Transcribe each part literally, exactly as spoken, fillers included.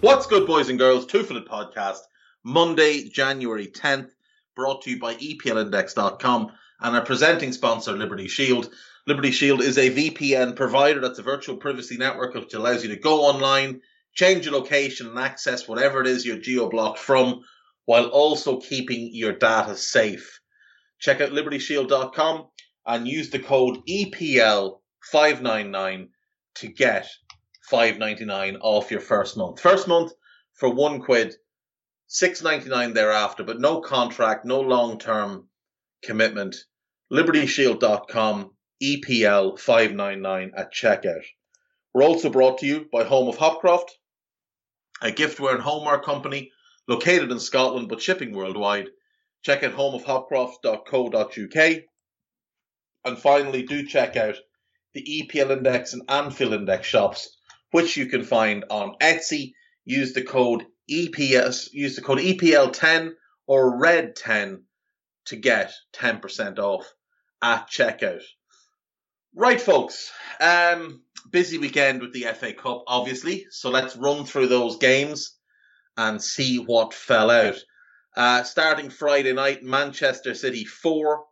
What's good, boys and girls? Two-Footed Podcast, Monday, January tenth, brought to you by E P L index dot com and our presenting sponsor, Liberty Shield. Liberty Shield is a V P N provider. That's a virtual privacy network which allows you to go online, change your location and access whatever it is you're geo-blocked from, while also keeping your data safe. Check out liberty shield dot com and use the code E P L five ninety-nine to get five ninety-nine off your first month. First month for one quid, six ninety-nine thereafter, but no contract, no long-term commitment. liberty shield dot com, E P L five ninety-nine at checkout. We're also brought to you by Home of Hopcroft, a giftware and homeware company located in Scotland but shipping worldwide. Check out home of hopcroft dot co dot u k. And finally, do check out the E P L Index and Anfield Index shops, which you can find on Etsy. Use the code E P S, use the code E P L ten or red ten to get ten percent off at checkout. Right, folks. Um, busy weekend with the F A Cup, obviously. So let's run through those games and see what fell out. Uh, starting Friday night, Manchester City four,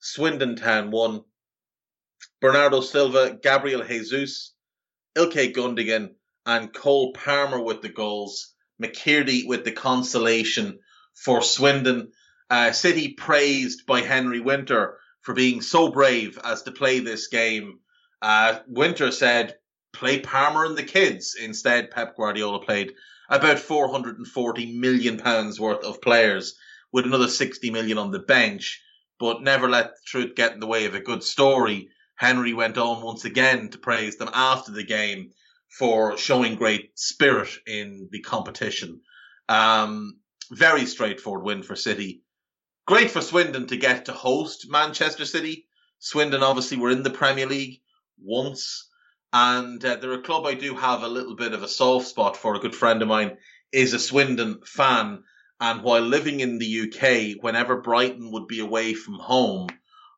Swindon Town one. Bernardo Silva, Gabriel Jesus, Ilkay Gundogan and Cole Palmer with the goals. McKirdie with the consolation for Swindon. Uh, City praised by Henry Winter for being so brave as to play this game. Uh, Winter said, play Palmer and the kids. Instead, Pep Guardiola played about four hundred forty million pounds worth of players with another sixty million pounds on the bench. But never let the truth get in the way of a good story. Henry went on once again to praise them after the game for showing great spirit in the competition. Um, very straightforward win for City. Great for Swindon to get to host Manchester City. Swindon obviously were in the Premier League once. And uh, they're a club I do have a little bit of a soft spot for. A good friend of mine is a Swindon fan. And while living in the U K, whenever Brighton would be away from home,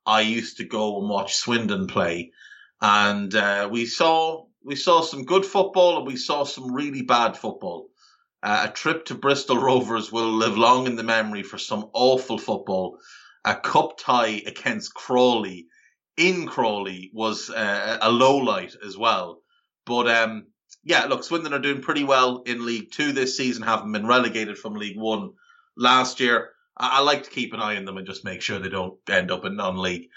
I used to go and watch Swindon play. And uh, we saw we saw some good football and we saw some really bad football. Uh, a trip to Bristol Rovers will live long in the memory for some awful football. A cup tie against Crawley in Crawley was uh, a low light as well. But um, yeah, look, Swindon are doing pretty well in League Two this season, having been relegated from League One last year. I like to keep an eye on them and just make sure they don't end up in non-league.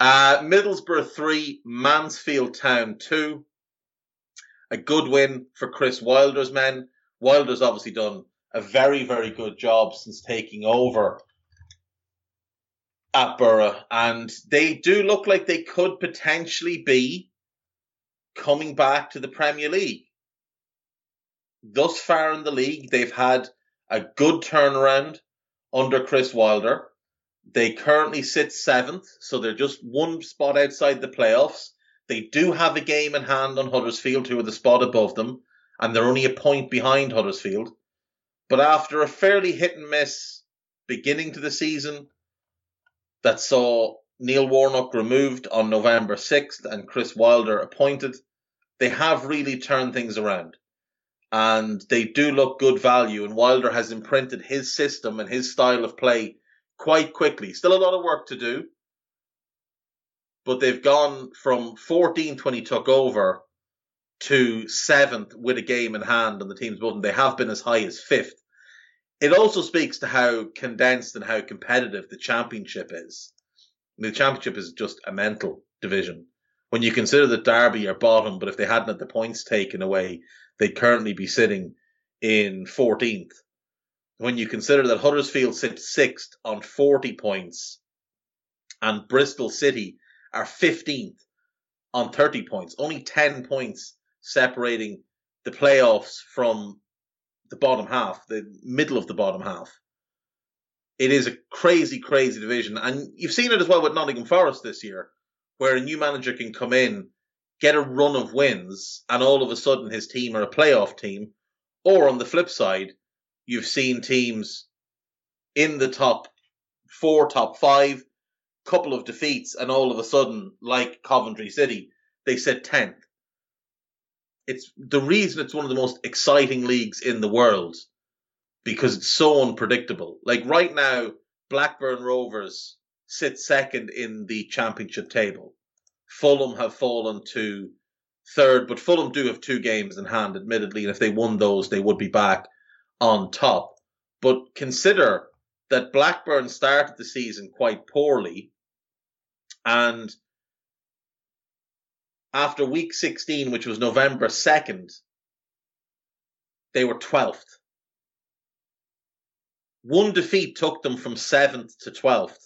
Uh, Middlesbrough three, Mansfield Town two. A good win for Chris Wilder's men. Wilder's obviously done a very, very good job since taking over at Borough. And they do look like they could potentially be coming back to the Premier League. Thus far in the league, they've had a good turnaround under Chris Wilder. They currently sit seventh, so they're just one spot outside the playoffs. They do have a game in hand on Huddersfield, who are the spot above them, and they're only a point behind Huddersfield. But after a fairly hit and miss beginning to the season that saw Neil Warnock removed on November sixth and Chris Wilder appointed, they have really turned things around. And they do look good value, and Wilder has imprinted his system and his style of play quite quickly. Still a lot of work to do, but they've gone from fourteenth when he took over to seventh with a game in hand on the team's bulletin. They have been as high as fifth. It also speaks to how condensed and how competitive the championship is. I mean, the championship is just a mental division. When you consider that Derby are bottom, but if they hadn't had the points taken away, they'd currently be sitting in fourteenth. when you consider that Huddersfield sits sixth on forty points and Bristol City are fifteenth on thirty points. Only ten points separating the playoffs from the bottom half, the middle of the bottom half. It is a crazy, crazy division. And you've seen it as well with Nottingham Forest this year, where a new manager can come in, get a run of wins, and all of a sudden his team are a playoff team. Or on the flip side, you've seen teams in the top four, top five, couple of defeats, and all of a sudden, like Coventry City, they sit tenth. It's the reason it's one of the most exciting leagues in the world, because it's so unpredictable. Like right now, Blackburn Rovers sit second in the championship table. Fulham have fallen to third, but Fulham do have two games in hand, admittedly, and if they won those, they would be back on top. But consider that Blackburn started the season quite poorly, and after week sixteen, which was November second, they were twelfth. One defeat took them from seventh to twelfth.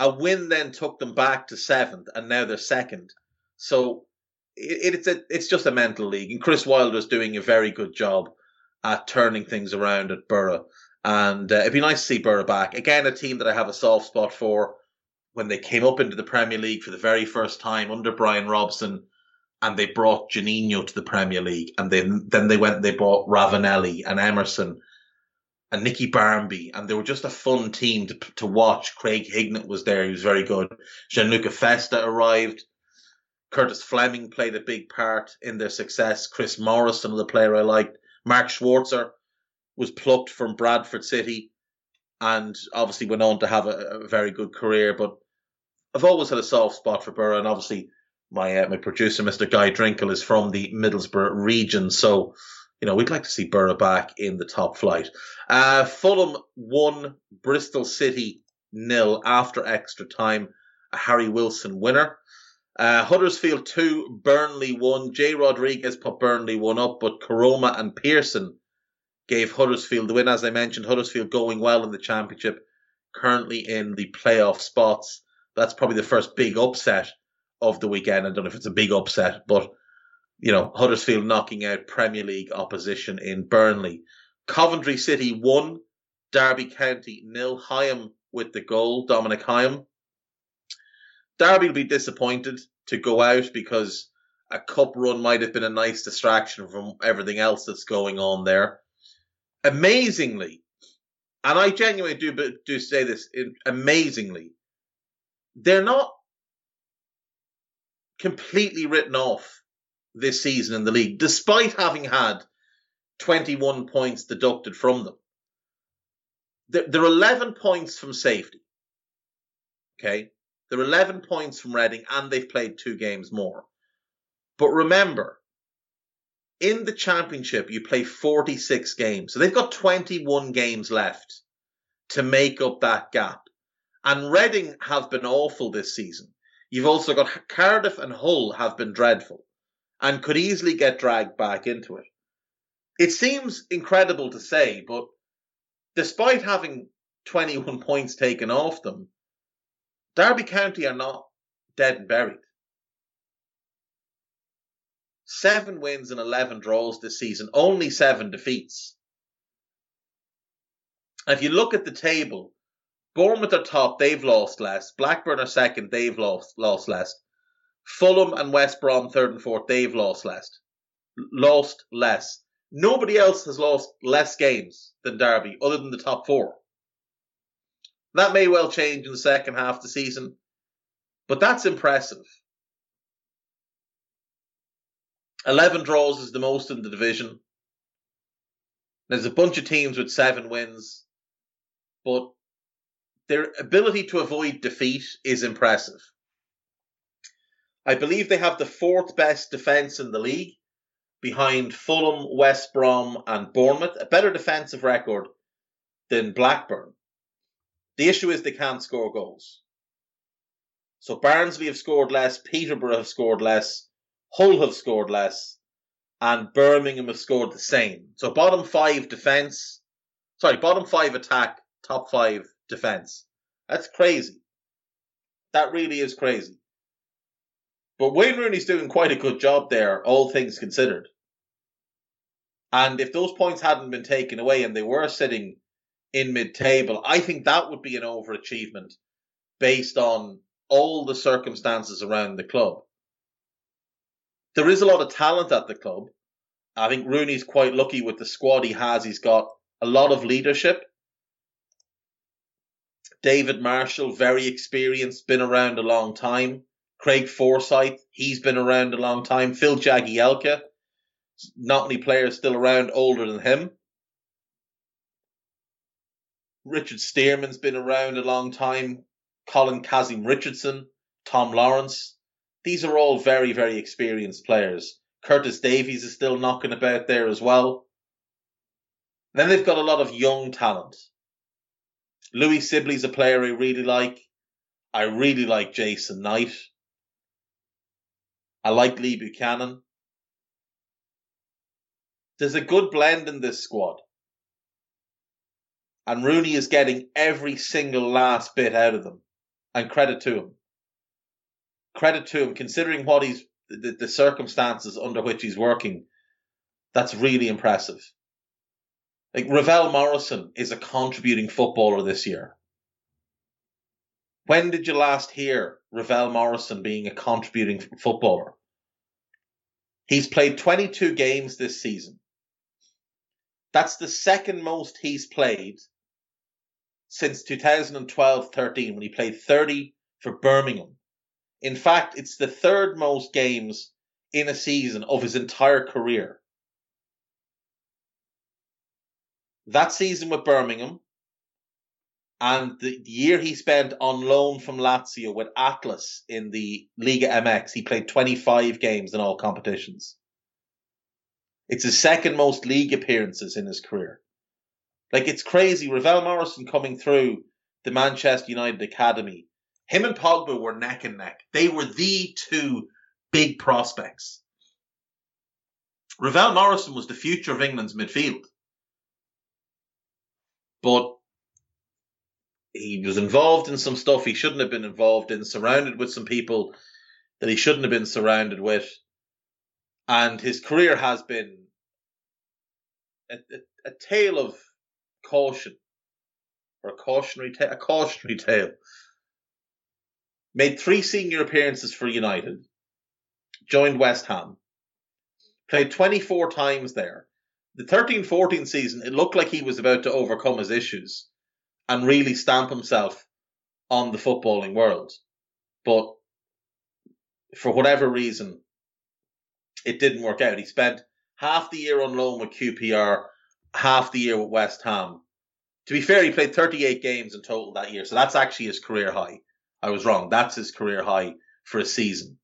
A win then took them back to seventh, and now they're second. So it, it's a, it's just a mental league. And Chris Wilder is doing a very good job at turning things around at Borough. And uh, it'd be nice to see Borough back. Again, a team that I have a soft spot for when they came up into the Premier League for the very first time under Brian Robson, and they brought Janino to the Premier League, and they, then they went and they bought Ravanelli and Emerson and Nicky Barmby, and they were just a fun team to, to watch. Craig Hignett was there. He was very good. Gianluca Festa arrived. Curtis Fleming played a big part in their success. Chris Morrison, the player I liked. Mark Schwarzer was plucked from Bradford City and obviously went on to have a, a very good career. But I've always had a soft spot for Borough, and obviously my uh, my producer, Mister Guy Drinkle, is from the Middlesbrough region, so you know we'd like to see Borough back in the top flight. Uh, Fulham won, Bristol City nil after extra time, a Harry Wilson winner. Uh, Huddersfield two, Burnley one. Jay Rodriguez put Burnley one up, but Caroma and Pearson gave Huddersfield the win. As I mentioned, Huddersfield going well in the Championship, currently in the playoff spots. That's probably the first big upset of the weekend. I don't know if it's a big upset, but, you know, Huddersfield knocking out Premier League opposition in Burnley. Coventry City one, Derby County nil. Hyam with the goal, Dominic Hyam. Derby will be disappointed to go out because a cup run might have been a nice distraction from everything else that's going on there. Amazingly, and I genuinely do do say this, amazingly, they're not completely written off this season in the league, despite having had twenty-one points deducted from them. They're, they're eleven points from safety, okay? They're eleven points from Reading, and they've played two games more. But remember, in the Championship, you play forty-six games. So they've got twenty-one games left to make up that gap. And Reading have been awful this season. You've also got Cardiff and Hull have been dreadful and could easily get dragged back into it. It seems incredible to say, but despite having twenty-one points taken off them, Derby County are not dead and buried. Seven wins and eleven draws this season, only seven defeats. If you look at the table, Bournemouth are top, they've lost less. Blackburn are second, they've lost, lost less. Fulham and West Brom, third and fourth, they've lost less. Lost less. Nobody else has lost less games than Derby, other than the top four. That may well change in the second half of the season, but that's impressive. eleven draws is the most in the division. There's a bunch of teams with seven wins, but their ability to avoid defeat is impressive. I believe they have the fourth best defence in the league, behind Fulham, West Brom and Bournemouth. A better defensive record than Blackburn. The issue is they can't score goals. So Barnsley have scored less, Peterborough have scored less, Hull have scored less, and Birmingham have scored the same. So bottom five defence, sorry, bottom five attack, top five defence. That's crazy. That really is crazy. But Wayne Rooney's doing quite a good job there, all things considered. And if those points hadn't been taken away and they were sitting in mid-table, I think that would be an overachievement based on all the circumstances around the club. There is a lot of talent at the club. I think Rooney's quite lucky with the squad he has. He's got a lot of leadership. David Marshall, very experienced, been around a long time. Craig Forsyth, he's been around a long time. Phil Jagielka, not many players still around older than him. Richard Stearman's been around a long time. Colin Kazim Richardson, Tom Lawrence. These are all very, very experienced players. Curtis Davies is still knocking about there as well. And then they've got a lot of young talent. Louis Sibley's a player I really like. I really like Jason Knight. I like Lee Buchanan. There's a good blend in this squad. And Rooney is getting every single last bit out of them. And credit to him. Credit to him, considering what he's the, the circumstances under which he's working. That's really impressive. Like, Ravel Morrison is a contributing footballer this year. When did you last hear Ravel Morrison being a contributing footballer? He's played twenty-two games this season. That's the second most he's played since two thousand twelve thirteen, when he played thirty for Birmingham. In fact, it's the third most games in a season of his entire career. That season with Birmingham and the year he spent on loan from Lazio with Atlas in the Liga M X, he played twenty-five games in all competitions. It's his second most league appearances in his career. Like, it's crazy. Ravel Morrison coming through the Manchester United Academy. Him and Pogba were neck and neck. They were the two big prospects. Ravel Morrison was the future of England's midfield. But he was involved in some stuff he shouldn't have been involved in, surrounded with some people that he shouldn't have been surrounded with. And his career has been a, a, a tale of caution, or a cautionary, ta- a cautionary tale. Made three senior appearances for United, joined West Ham, played twenty-four times there. The thirteen fourteen season, it looked like he was about to overcome his issues and really stamp himself on the footballing world. But for whatever reason, it didn't work out. He spent half the year on loan with Q P R, half the year with West Ham. To be fair, he played thirty-eight games in total that year, so that's actually his career high. I was wrong. That's his career high for a season.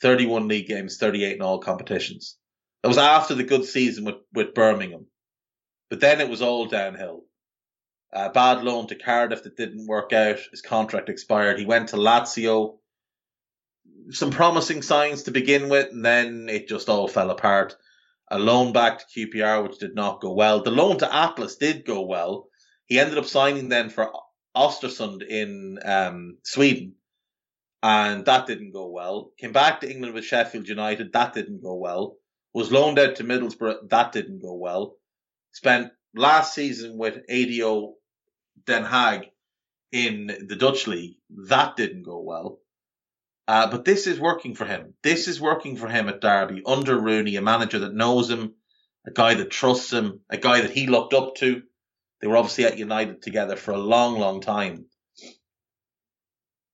thirty-one league games, thirty-eight in all competitions. That was after the good season with, with Birmingham. But then it was all downhill. A bad loan to Cardiff that didn't work out. His contract expired. He went to Lazio. Some promising signs to begin with, and then it just all fell apart. A loan back to Q P R, which did not go well. The loan to Atlas did go well. He ended up signing then for Östersund in um, Sweden, and that didn't go well. Came back to England with Sheffield United. That didn't go well. Was loaned out to Middlesbrough. That didn't go well. Spent last season with A D O Den Haag in the Dutch league. That didn't go well. Uh, but this is working for him. This is working for him at Derby under Rooney, a manager that knows him, a guy that trusts him, a guy that he looked up to. They were obviously at United together for a long, long time.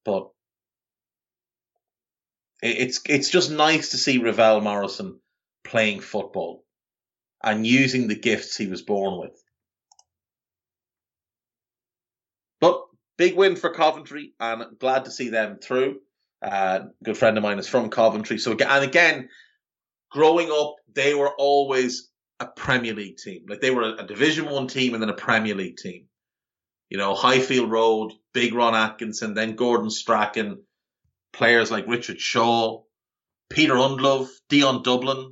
But it's it's just nice to see Ravel Morrison playing football and using the gifts he was born with. But big win for Coventry, and I'm glad to see them through. Uh, a good friend of mine is from Coventry. So and again, growing up, they were always a Premier League team. Like, they were a Division One team and then a Premier League team. You know, Highfield Road, Big Ron Atkinson, then Gordon Strachan, players like Richard Shaw, Peter Undlove, Dion Dublin,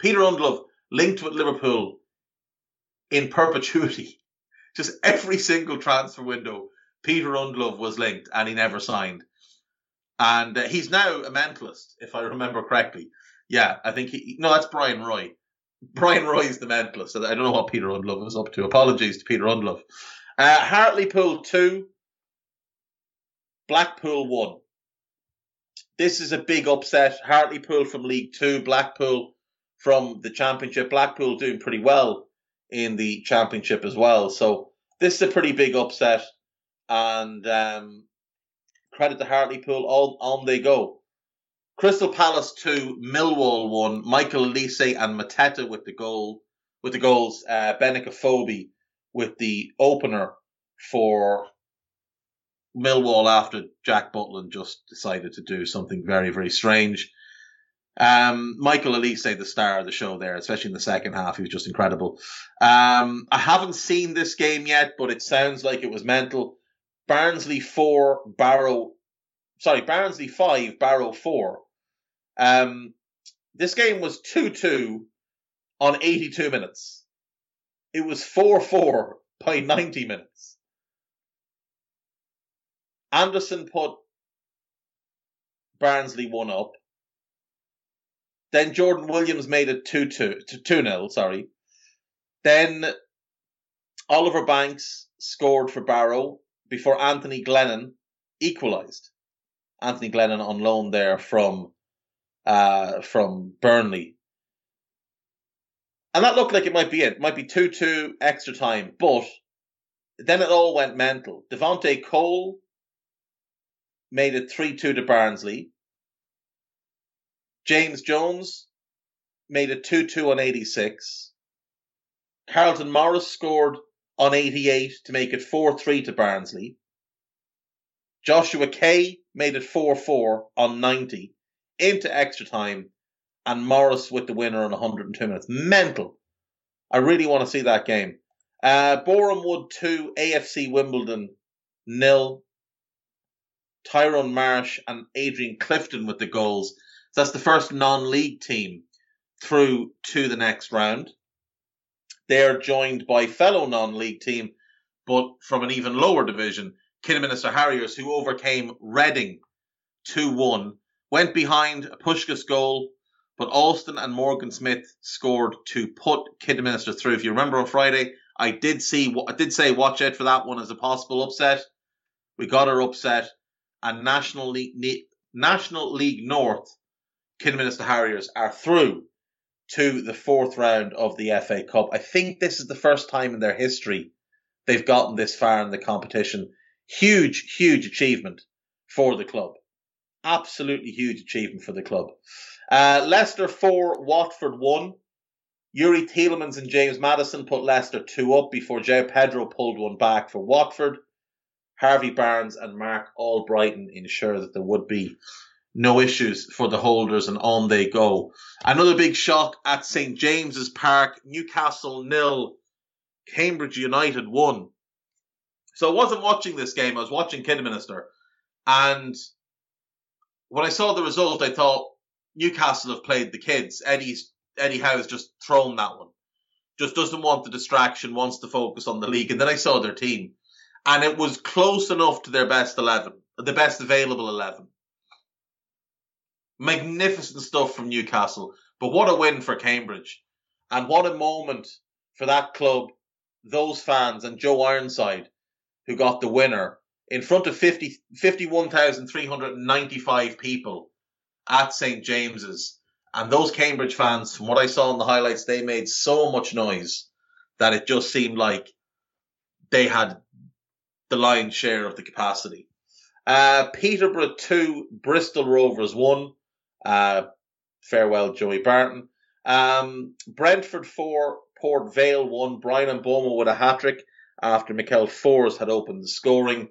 Peter Unlove linked with Liverpool in perpetuity. Just every single transfer window, Peter Unlove was linked and he never signed. And uh, he's now a mentalist, if I remember correctly. Yeah, I think he... No, that's Brian Roy. Brian Roy's the mentalist. I don't know what Peter Unlove was up to. Apologies to Peter Unlove. Uh, Hartlepool two, Blackpool one. This is a big upset. Hartlepool from League Two, Blackpool from the Championship. Blackpool doing pretty well in the Championship as well. So this is a pretty big upset. And um, credit to Hartlepool. All, on they go. Crystal Palace two, Millwall one. Michael Elise and Mateta with the goal, with the goals. Uh, Benicophobia with the opener for Millwall after Jack Butland just decided to do something very, very strange. Um, Michael Elise, the star of the show there, especially in the second half, he was just incredible. Um, I haven't seen this game yet, but it sounds like it was mental. Barnsley four, Barrow... Sorry, Barnsley five, Barrow four. Um, this game was two two on eighty-two minutes. It was four four by ninety minutes. Anderson put Barnsley one up. Then Jordan Williams made it two two, two nil, sorry. Then Oliver Banks scored for Barrow before Anthony Glennon equalised. Anthony Glennon on loan there from uh, from Burnley. And that looked like it might be it. It might be two two extra time. But then it all went mental. Devontae Cole made it three two to Barnsley. James Jones made it two two on eighty-six. Carlton Morris scored on eighty-eight to make it four three to Barnsley. Joshua Kay made it four four on ninety into extra time, and Morris with the winner on one hundred two minutes. Mental. I really want to see that game. Uh, Boreham Wood two, A F C Wimbledon nil. Tyrone Marsh and Adrian Clifton with the goals. So that's the first non-league team through to the next round. They're joined by fellow non-league team, but from an even lower division, Kidderminster Harriers, who overcame Reading two one, went behind a Puskás goal, but Alston and Morgan Smith scored to put Kidderminster through. If you remember on Friday, I did see, I did say watch out for that one as a possible upset. We got our upset, and National League, National League North, Kidderminster Harriers are through to the fourth round of the F A Cup. I think this is the first time in their history they've gotten this far in the competition. Huge, huge achievement for the club. Absolutely huge achievement for the club. Uh, Leicester four, Watford one. Yuri Tielemans and James Maddison put Leicester two up before João Pedro pulled one back for Watford. Harvey Barnes and Mark Albrighton ensure that there would be no issues for the holders, and on they go. Another big shock at Saint James's Park. Newcastle nil, Cambridge United one. So I wasn't watching this game. I was watching Kidderminster. And when I saw the result, I thought Newcastle have played the kids. Eddie's, Eddie Howe's just thrown that one. Just doesn't want the distraction, wants to focus on the league. And then I saw their team. And it was close enough to their best eleven, the best available eleven. Magnificent stuff from Newcastle. But what a win for Cambridge. And what a moment for that club, those fans, and Joe Ironside, who got the winner in front of fifty, fifty-one thousand three hundred ninety-five people at Saint James's. And those Cambridge fans, from what I saw in the highlights, they made so much noise that it just seemed like they had the lion's share of the capacity. Uh, Peterborough two, Bristol Rovers one. Uh, farewell, Joey Barton. Um, Brentford four, Port Vale one. Brian Mbeumo with a hat-trick after Mikel Fors had opened the scoring.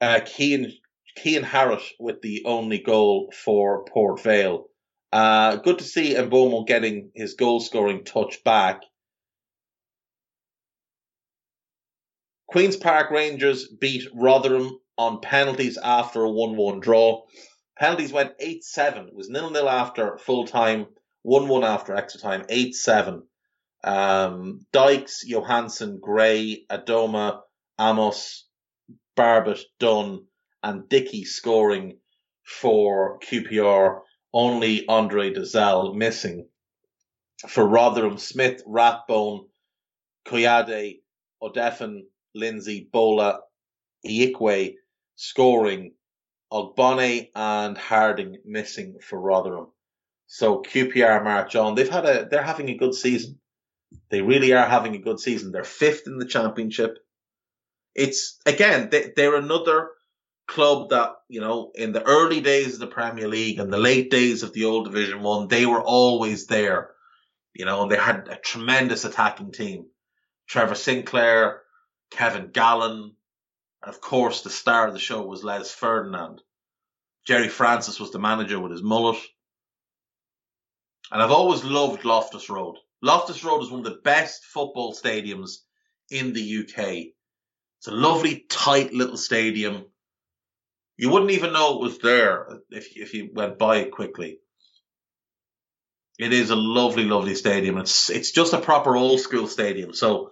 Uh, Keane, Keane Harrett with the only goal for Port Vale. Uh, good to see Mbeumo getting his goal-scoring touch back. Queen's Park Rangers beat Rotherham on penalties after a one one draw. Penalties went eight seven. It was nil nil after full-time one one after extra time, eight seven. Um, Dykes, Johansson, Gray, Adoma, Amos, Barbett, Dunn, and Dickey scoring for Q P R. Only Andre Dazelle missing. For Rotherham, Smith, Rathbone, Koyade, O'Defan, Lindsay, Bola, Iikwe scoring. Ogbonne and Harding missing for Rotherham. So Q P R march on. They've had a, they're having a good season. They really are having a good season. They're fifth in the championship. It's, again, they, they're another club that, you know, in the early days of the Premier League and the late days of the old Division One, they were always there. You know, and they had a tremendous attacking team. Trevor Sinclair, Kevin Gallen, and of course the star of the show was Les Ferdinand. Jerry Francis was the manager with his mullet. And I've always loved Loftus Road. Loftus Road is one of the best football stadiums in the U K. It's a lovely, tight little stadium. You wouldn't even know it was there if if you went by it quickly. It is a lovely, lovely stadium. It's it's just a proper old school stadium. So,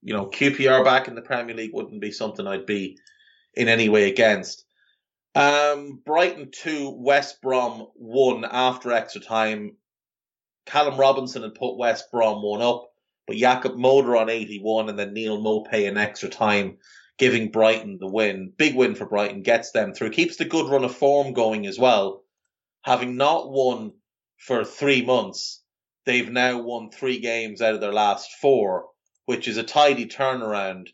you know, Q P R back in the Premier League wouldn't be something I'd be in any way against. Um, Brighton two, West Brom one after extra time. Callum Robinson had put West Brom one up, but Jakob Moder on eighty-one and then Neal Maupay in extra time, giving Brighton the win. Big win for Brighton, gets them through. Keeps the good run of form going as well. Having not won for three months, they've now won three games out of their last four, which is a tidy turnaround.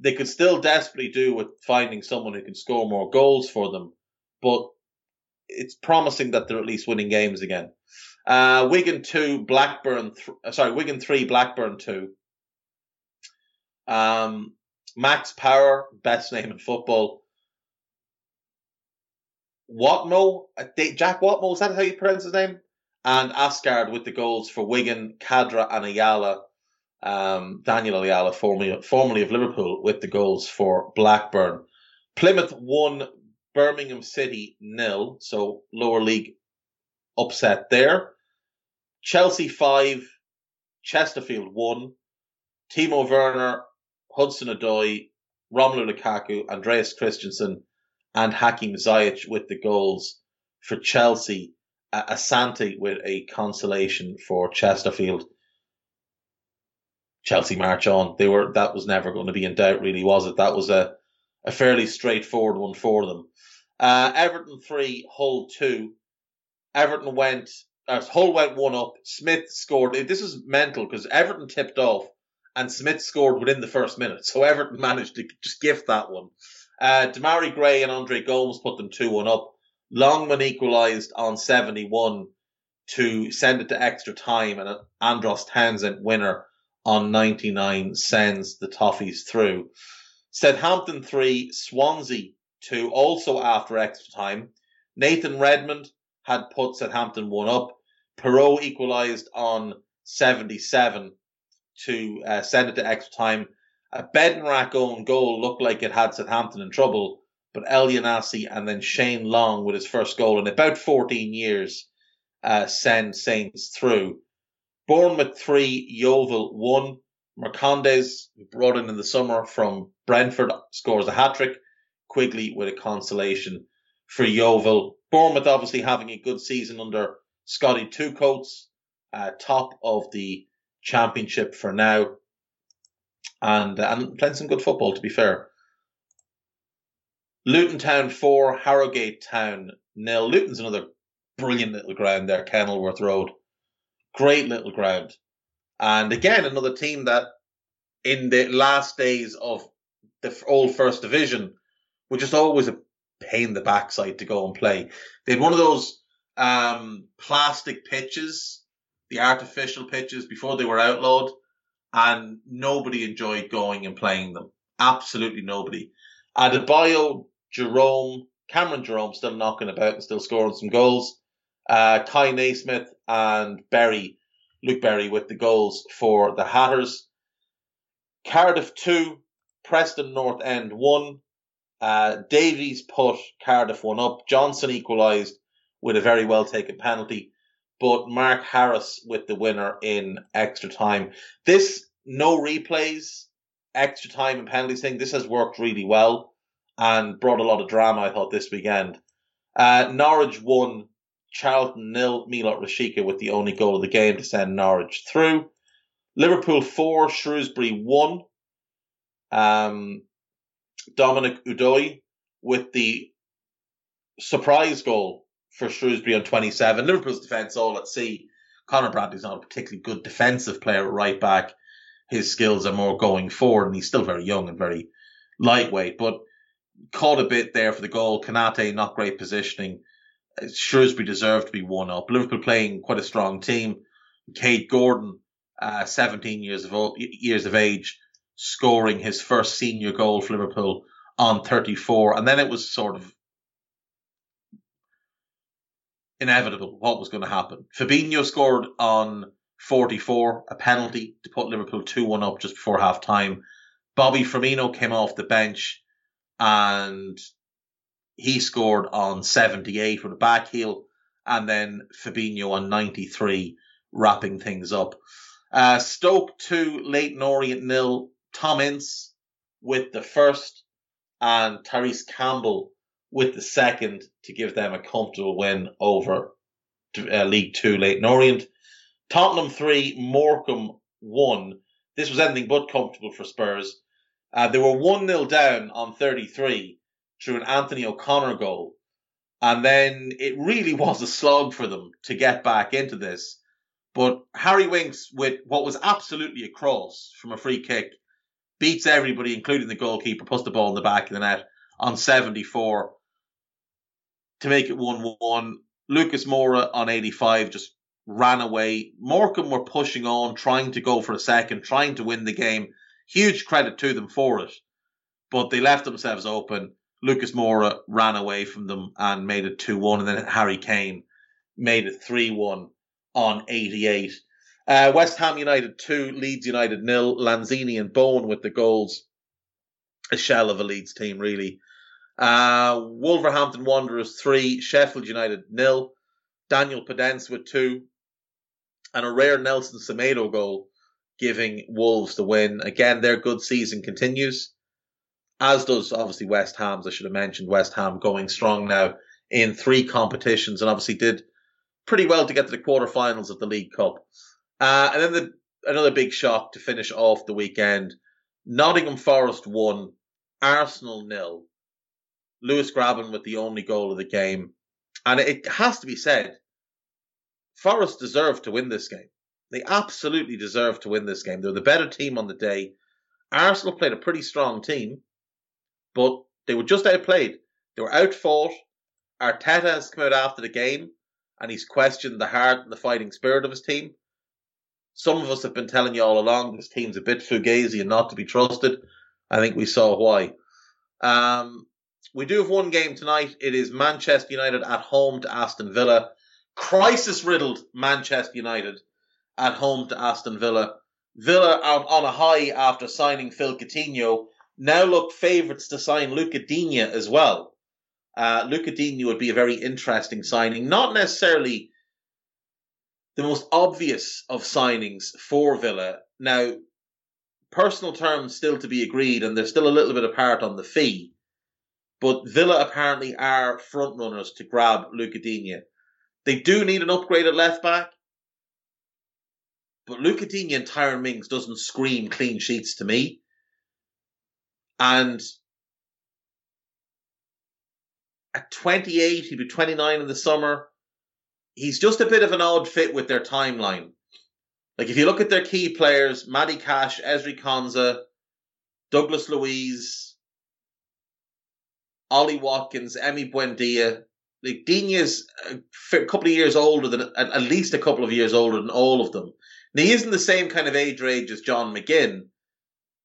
They could still desperately do with finding someone who can score more goals for them, but it's promising that they're at least winning games again. Uh, Wigan two, Blackburn, th- sorry, Wigan three, Blackburn two. Um, Max Power, best name in football. Watmo, Jack Watmo, is that how you pronounce his name? And Asgard with the goals for Wigan, Khadra and Ayala, um, Daniel Ayala, formerly, formerly of Liverpool, with the goals for Blackburn. Plymouth one, Birmingham City nil, so lower league upset there. Chelsea five, Chesterfield one, Timo Werner, Hudson-Odoi, Romelu Lukaku, Andreas Christensen, and Hakim Ziyech with the goals for Chelsea. Uh, Asante with a consolation for Chesterfield. Chelsea march on. They were that was never going to be in doubt, really, was it? That was a, a fairly straightforward one for them. Uh, Everton three, Hull two. Everton went, uh, Hull went one up. Smith scored. This is mental because Everton tipped off and Smith scored within the first minute. So Everton managed to just gift that one. Uh, Damari Gray and Andre Gomes put them two one up. Longman equalised on seventy-one to send it to extra time. And an Andros Townsend winner on ninety-nine sends the Toffees through. Southampton three, Swansea two, also after extra time. Nathan Redmond had put Southampton one up. Perreault equalised on seventy-seven to uh, send it to extra time. A Bednarak own goal looked like it had Southampton in trouble, but El Yanassi and then Shane Long with his first goal in about fourteen years uh, send Saints through. Bournemouth three, Yeovil one. Mercandes, brought in in the summer from Brentford, scores a hat-trick. Quigley with a consolation for Yeovil. Bournemouth obviously having a good season under Scotty Twocoats, uh, top of the championship for now, and and playing some good football, to be fair. Luton Town four, Harrogate Town nil. Luton's another brilliant little ground there, Kenilworth Road. Great little ground. And again, another team that in the last days of the old First Division were just always a pain in the backside to go and play. They had one of those um, plastic pitches, the artificial pitches, before they were outlawed, and nobody enjoyed going and playing them. Absolutely nobody. Adebayo, Jerome, Cameron Jerome still knocking about and still scoring some goals. Uh, Kai Naismith and Berry, Luke Berry with the goals for the Hatters. Cardiff two, Preston North End one. Uh, Davies put Cardiff one up. Johnson equalised with a very well taken penalty. but Mark Harris with the winner in extra time. This no replays, extra time and penalties thing, this has worked really well and brought a lot of drama, I thought, this weekend. Uh, Norwich won Charlton nil, Milot Rashica with the only goal of the game to send Norwich through. Liverpool four, Shrewsbury one. Um, Dominic Udoy with the surprise goal for Shrewsbury on twenty-seven. Liverpool's defence all at sea. Conor Bradley's not a particularly good defensive player at right back. His skills are more going forward, and he's still very young and very lightweight, but caught a bit there for the goal. Kanate, not great positioning. Shrewsbury deserved to be one up. Liverpool playing quite a strong team. Cade Gordon, uh, seventeen years of old, years of age, scoring his first senior goal for Liverpool on thirty-four. And then it was sort of inevitable what was going to happen. Fabinho scored on forty-four, a penalty to put Liverpool two one up just before half-time. Bobby Firmino came off the bench and he scored on seventy-eight with a back heel, and then Fabinho on ninety-three, wrapping things up. Uh, Stoke two, Leyton Orient nil. Tom Ince with the first and Tyrese Campbell with the second to give them a comfortable win over uh, League Two, Leyton Orient. Tottenham three, Morecambe one. This was anything but comfortable for Spurs. Uh, they were one nil down on thirty-three through an Anthony O'Connor goal. And then it really was a slog for them to get back into this. But Harry Winks, with what was absolutely a cross from a free kick, beats everybody, including the goalkeeper, puts the ball in the back of the net on seventy-four to make it one one. Lucas Moura on eighty-five just ran away. Morecambe were pushing on, trying to go for a second, trying to win the game. Huge credit to them for it. But they left themselves open. Lucas Moura ran away from them and made it two one. And then Harry Kane made it three one. On eighty-eight. Uh, West Ham United two, Leeds United nil. Lanzini and Bowen with the goals. A shell of a Leeds team, really. Uh, Wolverhampton Wanderers three, Sheffield United nil. Daniel Pedence with two. And a rare Nelson Semedo goal, giving Wolves the win. Again, their good season continues, as does obviously West Ham's. I should have mentioned West Ham going strong now in three competitions, and obviously did pretty well to get to the quarterfinals of the League Cup. Uh, and then the, another big shock to finish off the weekend. Nottingham Forest won, Arsenal nil. Lewis Grabban with the only goal of the game. And it has to be said, Forest deserved to win this game. They absolutely deserved to win this game. They were the better team on the day. Arsenal played a pretty strong team, but they were just outplayed. They were outfought. Arteta has come out after the game, and he's questioned the heart and the fighting spirit of his team. Some of us have been telling you all along this team's a bit fugazi and not to be trusted. I think we saw why. Um, we do have one game tonight. It is Manchester United at home to Aston Villa. Crisis-riddled Manchester United at home to Aston Villa. Villa out on a high after signing Phil Coutinho. Now look favourites to sign Luca Digne as well. Uh, Luca Digne would be a very interesting signing. Not necessarily the most obvious of signings for Villa. Now, personal terms still to be agreed, and they're still a little bit apart on the fee. But Villa apparently are front runners to grab Luca Digne. They do need an upgrade at left back. But Luca Digne and Tyrone Mings doesn't scream clean sheets to me. And at twenty-eight, he'd be twenty-nine in the summer. He's just a bit of an odd fit with their timeline. Like, if you look at their key players, Matty Cash, Ezri Konsa, Douglas Luiz, Ollie Watkins, Emi Buendia. Like, Digne's a couple of years older than, at least a couple of years older than all of them. Now, he isn't the same kind of age range as John McGinn,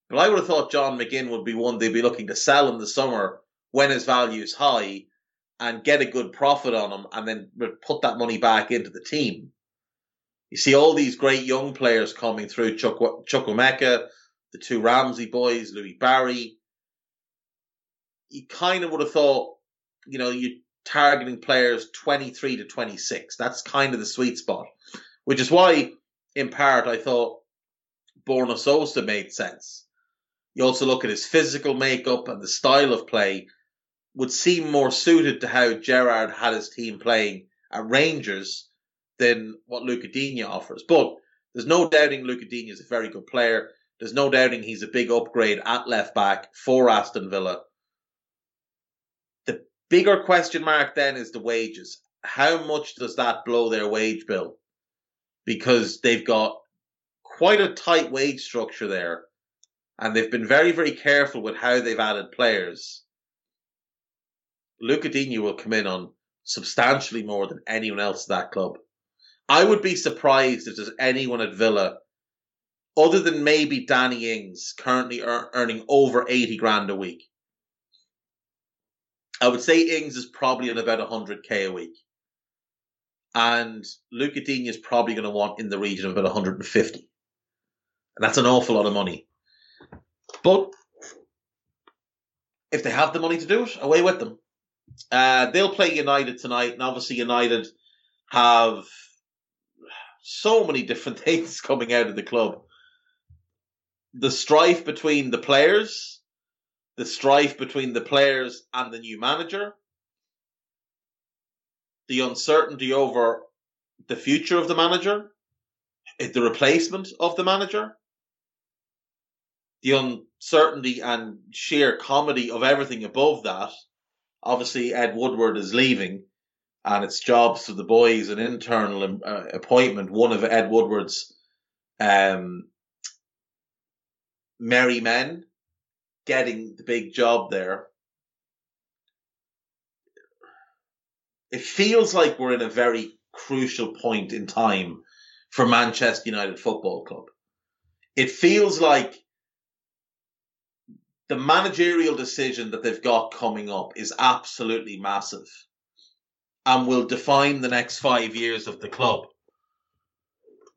but I would have thought John McGinn would be one they'd be looking to sell in the summer when his value's high, and get a good profit on him, and then put that money back into the team. You see all these great young players coming through, Chukwuemeka, the two Ramsey boys, Louis Barry. You kind of would have thought, you know, you targeting players twenty-three to twenty-six. That's kind of the sweet spot, which is why, in part, I thought Borna Sosa made sense. You also look at his physical makeup and the style of play would seem more suited to how Gerrard had his team playing at Rangers than what Luca Digne offers. But there's no doubting Luca Digne is a very good player. There's no doubting he's a big upgrade at left back for Aston Villa. The bigger question mark then is the wages. How much does that blow their wage bill? Because they've got quite a tight wage structure there. And they've been very, very careful with how they've added players. Luca Digne will come in on substantially more than anyone else at that club. I would be surprised if there's anyone at Villa, other than maybe Danny Ings, currently er- earning over eighty grand a week. I would say Ings is probably on about one hundred k a week. And Luca Digne is probably going to want in the region of about one hundred fifty. And that's an awful lot of money. But if they have the money to do it, away with them. Uh, they'll play United tonight. And obviously United have so many different things coming out of the club. The strife between the players, the strife between the players and the new manager, the uncertainty over the future of the manager, the replacement of the manager, the uncertainty and sheer comedy of everything above that. Obviously, Ed Woodward is leaving, and it's jobs to the boys, an internal uh, appointment, one of Ed Woodward's um merry men getting the big job there. It feels like we're in a very crucial point in time for Manchester United Football Club. It feels like the managerial decision that they've got coming up is absolutely massive and will define the next five years of the club.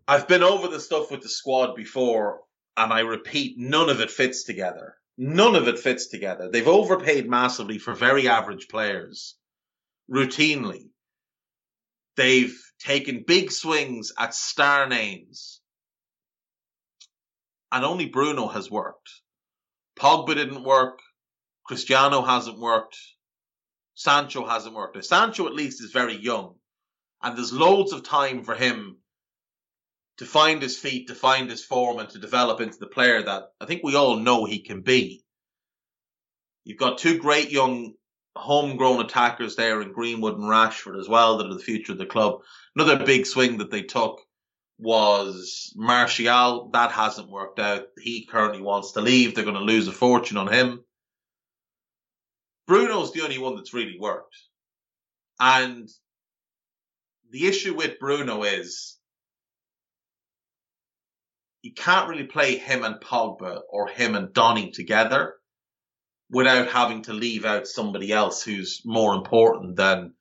I've been over the stuff with the squad before, and I repeat, none of it fits together. None of it fits together. They've overpaid massively for very average players, routinely. They've taken big swings at star names, and only Bruno has worked. Pogba didn't work. Cristiano hasn't worked. Sancho hasn't worked. Now, Sancho at least is very young, and there's loads of time for him to find his feet, to find his form, and to develop into the player that I think we all know he can be. You've got two great young homegrown attackers there in Greenwood and Rashford as well that are the future of the club. Another big swing that they took was Martial. That hasn't worked out. He currently wants to leave. They're going to lose a fortune on him. Bruno's the only one that's really worked. And the issue with Bruno is you can't really play him and Pogba or him and Donny together without having to leave out somebody else who's more important than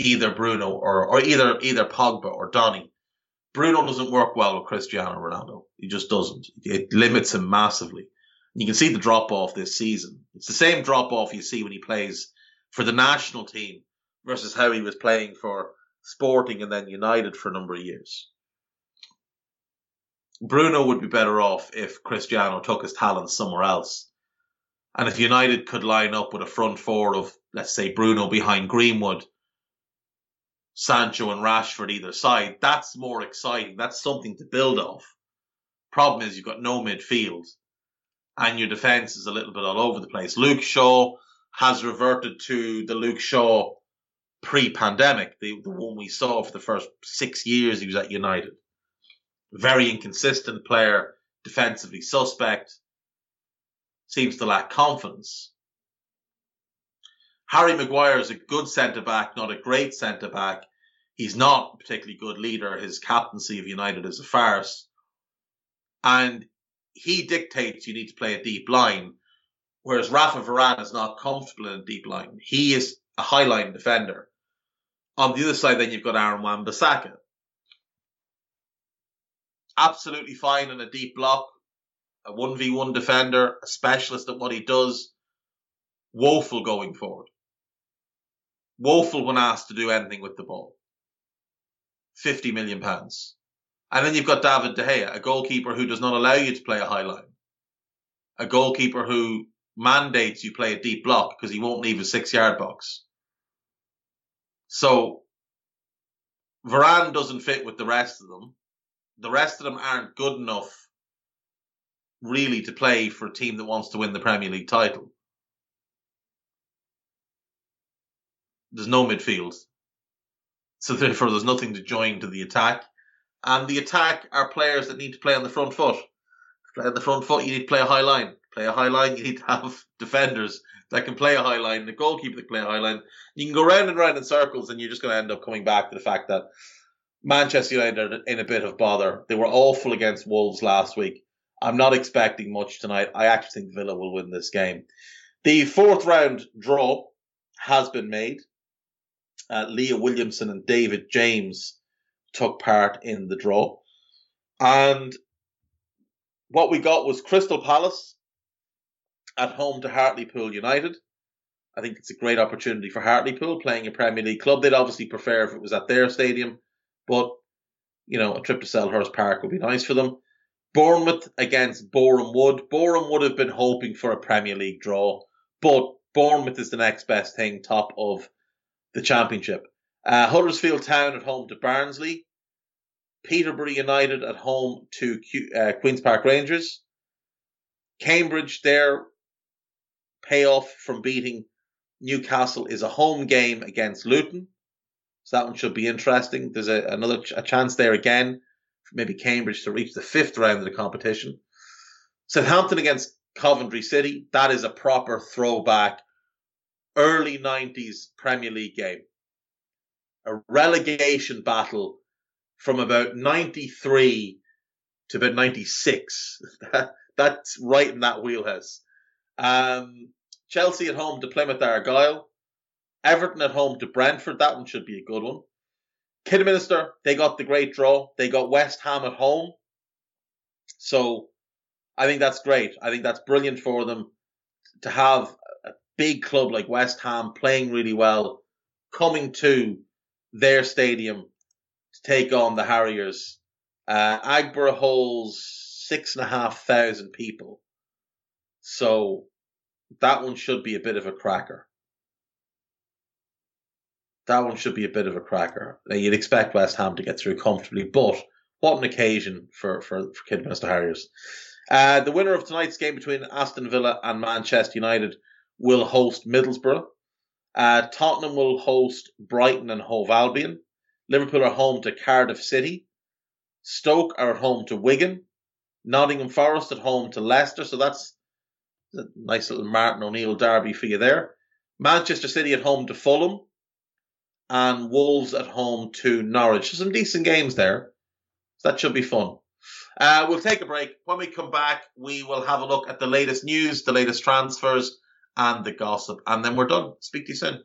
either Bruno or, or either either Pogba or Donny. Bruno doesn't work well with Cristiano Ronaldo. He just doesn't. It limits him massively. You can see the drop-off this season. It's the same drop-off you see when he plays for the national team versus how he was playing for Sporting and then United for a number of years. Bruno would be better off if Cristiano took his talents somewhere else. And if United could line up with a front four of, let's say, Bruno behind Greenwood, Sancho and Rashford either side, that's more exciting. That's something to build off. Problem is you've got no midfield and your defence is a little bit all over the place. Luke Shaw has reverted to the Luke Shaw pre-pandemic, the, the one we saw for the first six years he was at United. Very inconsistent player, defensively suspect, seems to lack confidence. Harry Maguire is a good centre-back, not a great centre-back. He's not a particularly good leader. His captaincy of United is a farce. And he dictates you need to play a deep line, whereas Rafa Varane is not comfortable in a deep line. He is a high-line defender. On the other side, then, you've got Aaron Wan-Bissaka. Absolutely fine in a deep block, a one v one defender, a specialist at what he does, woeful going forward. woeful when asked to do anything with the ball. fifty million pounds. And then you've got David De Gea, a goalkeeper who does not allow you to play a high line. A goalkeeper who mandates you play a deep block because he won't leave a six-yard box. So Varane doesn't fit with the rest of them. The rest of them aren't good enough really to play for a team that wants to win the Premier League title. There's no midfield. So therefore, there's nothing to join to the attack. And the attack are players that need to play on the front foot. To play on the front foot, you need to play a high line. To play a high line, you need to have defenders that can play a high line, the goalkeeper that can play a high line. You can go round and round in circles, and you're just going to end up coming back to the fact that Manchester United are in a bit of bother. They were awful against Wolves last week. I'm not expecting much tonight. I actually think Villa will win this game. The fourth round draw has been made. Uh, Leah Williamson and David James took part in the draw. And what we got was Crystal Palace at home to Hartlepool United. I think it's a great opportunity for Hartlepool, playing a Premier League club. They'd obviously prefer if it was at their stadium, but, you know, a trip to Selhurst Park would be nice for them. Bournemouth against Boreham Wood. Boreham Wood have been hoping for a Premier League draw, but Bournemouth is the next best thing, top of the Championship. Uh, Huddersfield Town at home to Barnsley. Peterborough United at home to Q, uh, Queen's Park Rangers. Cambridge, their payoff from beating Newcastle is a home game against Luton. So that one should be interesting. There's a, another ch- a chance there again for maybe Cambridge to reach the fifth round of the competition. Southampton against Coventry City. That is a proper throwback early nineties Premier League game. A relegation battle from about ninety-three to about ninety-six. That's right in that wheelhouse. Um, Chelsea at home to Plymouth Argyle. Everton at home to Brentford. That one should be a good one. Kidderminster, they got the great draw. They got West Ham at home. So I think that's great. I think that's brilliant for them to have a big club like West Ham playing really well, coming to their stadium to take on the Harriers. Uh, Agborough holds six and a half thousand people. So that one should be a bit of a cracker. That one should be a bit of a cracker. Now, you'd expect West Ham to get through comfortably, but what an occasion for, for, for Kidderminster Harriers. Uh, the winner of tonight's game between Aston Villa and Manchester United will host Middlesbrough. Uh, Tottenham will host Brighton and Hove Albion. Liverpool are home to Cardiff City. Stoke are at home to Wigan. Nottingham Forest at home to Leicester. So that's a nice little Martin O'Neill derby for you there. Manchester City at home to Fulham. And Wolves at home to Norwich. So some decent games there. So that should be fun. Uh, we'll take a break. When we come back, we will have a look at the latest news, the latest transfers, and the gossip. And then we're done. Speak to you soon.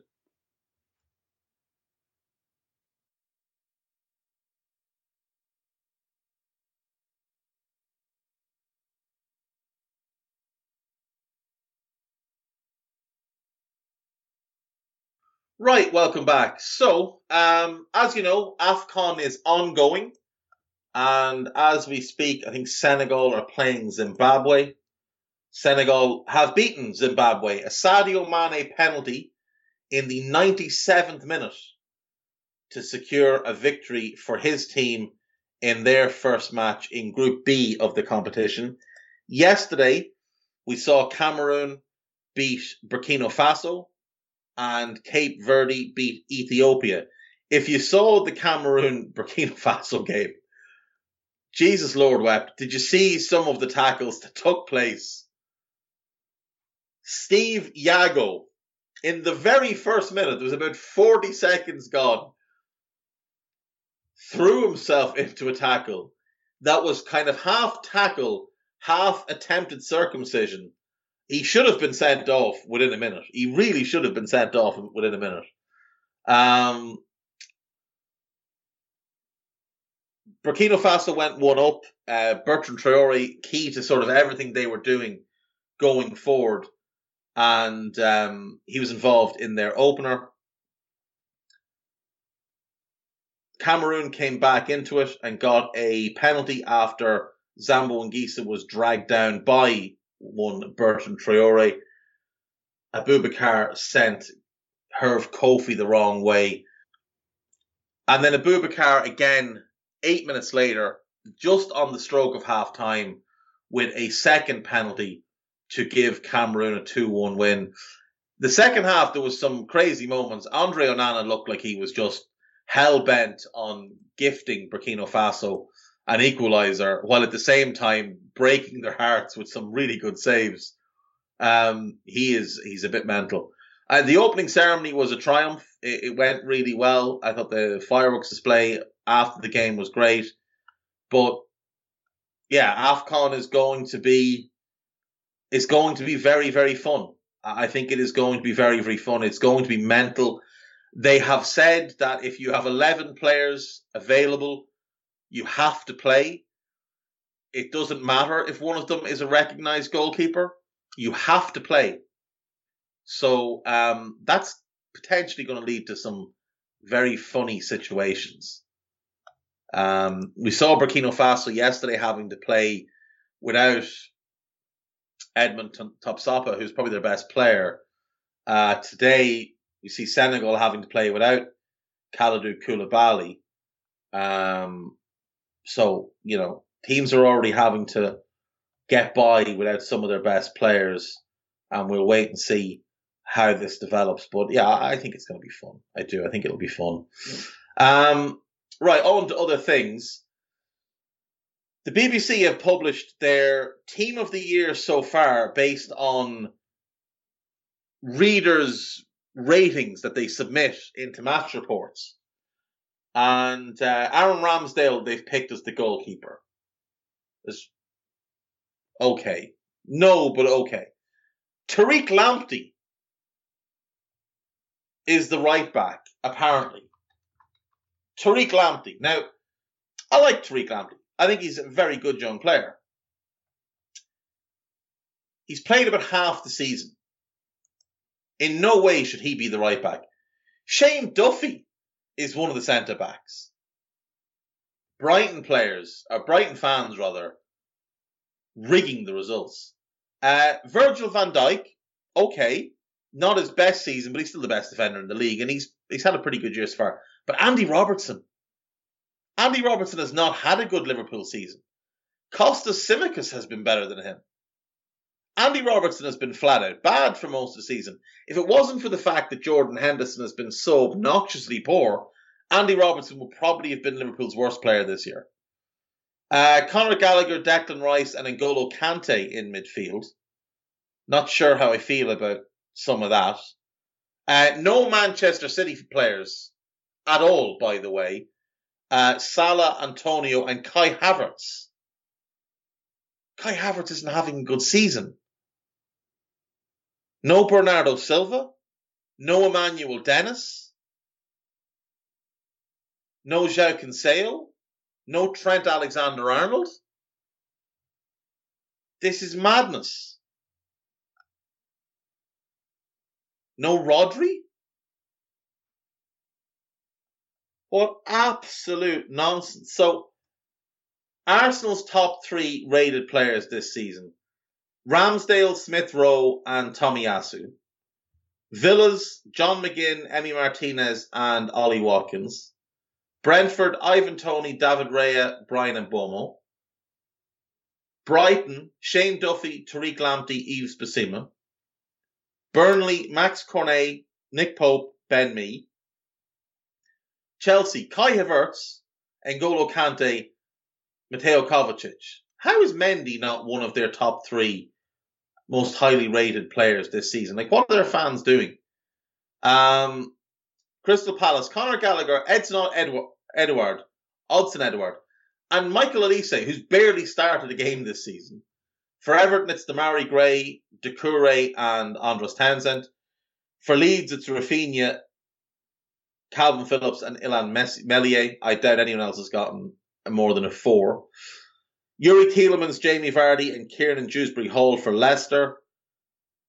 Right, welcome back. So, um, as you know, AFCON is ongoing. And as we speak, I think Senegal are playing Zimbabwe. Senegal have beaten Zimbabwe. A Sadio Mane penalty in the ninety-seventh minute to secure a victory for his team in their first match in Group B of the competition. Yesterday, we saw Cameroon beat Burkina Faso. And Cape Verde beat Ethiopia. If you saw the Cameroon-Burkina Faso game, Jesus Lord wept. Did you see some of the tackles that took place? Steve Yago, in the very first minute, there was about forty seconds gone, threw himself into a tackle that was kind of half tackle, half attempted circumcision. He should have been sent off within a minute. He really should have been sent off within a minute. Um, Burkina Faso went one up. Uh, Bertrand Traore, key to sort of everything they were doing going forward. And um, he was involved in their opener. Cameroon came back into it and got a penalty after Zambo Nguissa was dragged down by one Bertrand Traore. Abubakar sent Herve Kofi the wrong way. And then Abubakar again, eight minutes later, just on the stroke of half-time, with a second penalty to give Cameroon a two one win. The second half, there was some crazy moments. Andre Onana looked like he was just hell-bent on gifting Burkina Faso an equaliser, while at the same time breaking their hearts with some really good saves. Um, he is he's a bit mental. Uh, the opening ceremony was a triumph. It, it went really well. I thought the fireworks display after the game was great. But, yeah, AFCON is going to be it's going to be very, very fun. I think it is going to be very, very fun. It's going to be mental. They have said that if you have eleven players available, you have to play. It doesn't matter if one of them is a recognised goalkeeper. You have to play. So um, that's potentially going to lead to some very funny situations. Um, we saw Burkina Faso yesterday having to play without Edmond Topsapa, who's probably their best player. Uh, today, we see Senegal having to play without Kalidou Koulibaly. Um, so, you know, teams are already having to get by without some of their best players. And we'll wait and see how this develops. But, yeah, I think it's going to be fun. I do. I think it'll be fun. Yeah. Um, right, on to other things. The B B C have published their Team of the Year so far based on readers' ratings that they submit into match reports. And uh, Aaron Ramsdale, they've picked as the goalkeeper. It's okay. No, but okay. Tariq Lamptey is the right back, apparently. Tariq Lamptey. Now, I like Tariq Lamptey. I think he's a very good young player. He's played about half the season. In no way should he be the right back. Shane Duffy is one of the centre backs. Brighton players, or Brighton fans rather, rigging the results. Uh, Virgil van Dijk, okay, not his best season, but he's still the best defender in the league, and he's he's had a pretty good year so far. But Andy Robertson, Andy Robertson has not had a good Liverpool season. Kostas Tsimikas has been better than him. Andy Robertson has been flat out bad for most of the season. If it wasn't for the fact that Jordan Henderson has been so obnoxiously poor, Andy Robertson would probably have been Liverpool's worst player this year. Uh, Conor Gallagher, Declan Rice and N'Golo Kante in midfield. Not sure how I feel about some of that. Uh, no Manchester City players at all, by the way. Uh, Salah, Antonio and Kai Havertz. Kai Havertz isn't having a good season. No Bernardo Silva. No Emmanuel Dennis. No João Cancelo. No Trent Alexander-Arnold. This is madness. No Rodri. What absolute nonsense. So, Arsenal's top three rated players this season. Ramsdale, Smith-Rowe and Tomiyasu. Villa's John McGinn, Emi Martinez and Ollie Watkins. Brentford, Ivan Toney, David Raya, Brian Mbomo. Brighton, Shane Duffy, Tariq Lamptey, Yves Bissouma. Burnley, Max Cornet, Nick Pope, Ben Mee. Chelsea, Kai Havertz, N'Golo Kante, Mateo Kovacic. How is Mendy not one of their top three most highly rated players this season? Like, what are their fans doing? Um, Crystal Palace, Conor Gallagher, Edson Edward, Odson Edward, and Michael Olise, who's barely started a game this season. For Everton, it's Damari Gray, Doucouré, and Andros Townsend. For Leeds, it's Rafinha, Calvin Phillips and Ilan Meslier. I doubt anyone else has gotten more than a four. Yuri Tielemans, Jamie Vardy and Kieran Dewsbury-Hall for Leicester.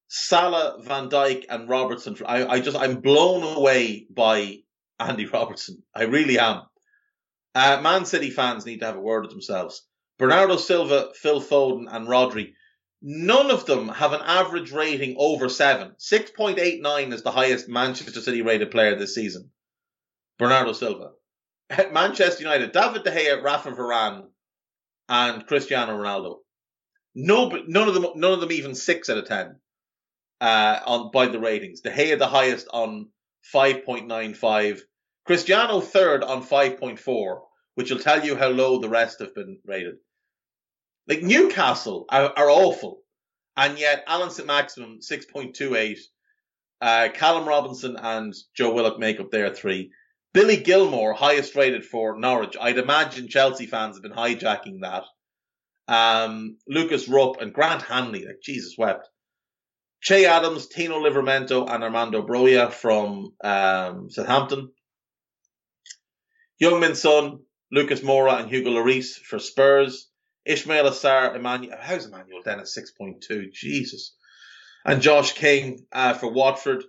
Salah, Van Dijk and Robertson. For, I, I just, I'm blown away by Andy Robertson. I really am. Uh, Man City fans need to have a word with themselves. Bernardo Silva, Phil Foden and Rodri, none of them have an average rating over seven. six point eight nine is the highest Manchester City rated player this season. Bernardo Silva. At Manchester United, David De Gea, Rafa Varane and Cristiano Ronaldo. No, none of them, none of them even six out of ten uh, on by the ratings. De Gea the highest on five point nine five. Cristiano third on five point four, which will tell you how low the rest have been rated. Like Newcastle are, are awful, and yet Alan Saint-Maximin six point two eight, uh, Callum Robinson and Joe Willock make up their three. Billy Gilmour highest rated for Norwich. I'd imagine Chelsea fans have been hijacking that. Um, Lucas Rupp and Grant Hanley, like Jesus wept. Che Adams, Tino Livramento and Armando Broja from um, Southampton. Youngmin Son, Lucas Moura and Hugo Lloris for Spurs. Ismail Assar, Emmanuel, how's Emmanuel Dennis six point two? Jesus. And Josh King uh, for Watford.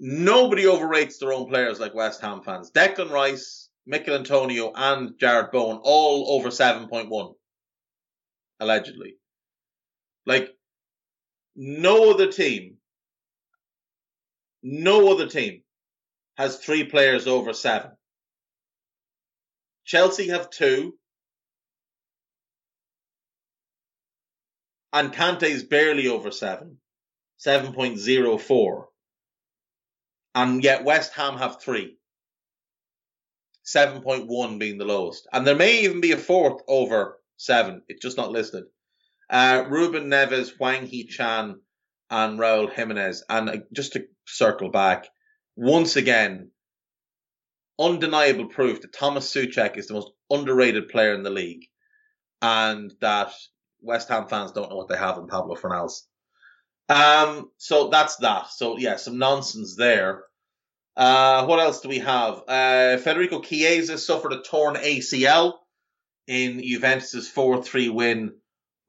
Nobody overrates their own players like West Ham fans. Declan Rice, Mikel Antonio and Jarrod Bowen all over seven point one, allegedly. Like, no other team, no other team has three players over seven. Chelsea have two. And Kante's barely over seven, seven point oh four. And yet West Ham have three. seven point one being the lowest. And there may even be a fourth over seven. It's just not listed. Uh, Ruben Neves, Wang Hee-chan and Raul Jimenez. And uh, just to circle back, once again, undeniable proof that Thomas Souček is the most underrated player in the league and that West Ham fans don't know what they have in Pablo Fornals. Um, so that's that. So, yeah, some nonsense there. Uh, what else do we have? Uh, Federico Chiesa suffered a torn A C L in Juventus' four three win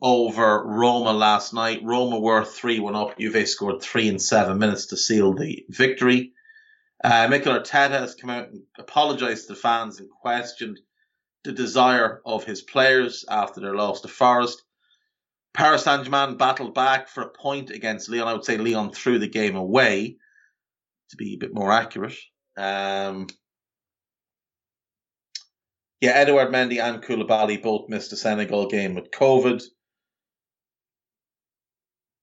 over Roma last night. Roma were three one up. Juve scored three in seven minutes to seal the victory. Uh, Mikel Arteta has come out and apologised to fans and questioned the desire of his players after their loss to Forest. Paris Saint-Germain battled back for a point against Lyon. I would say Lyon threw the game away, to be a bit more accurate. Um, yeah, Edouard Mendy and Koulibaly both missed the Senegal game with COVID.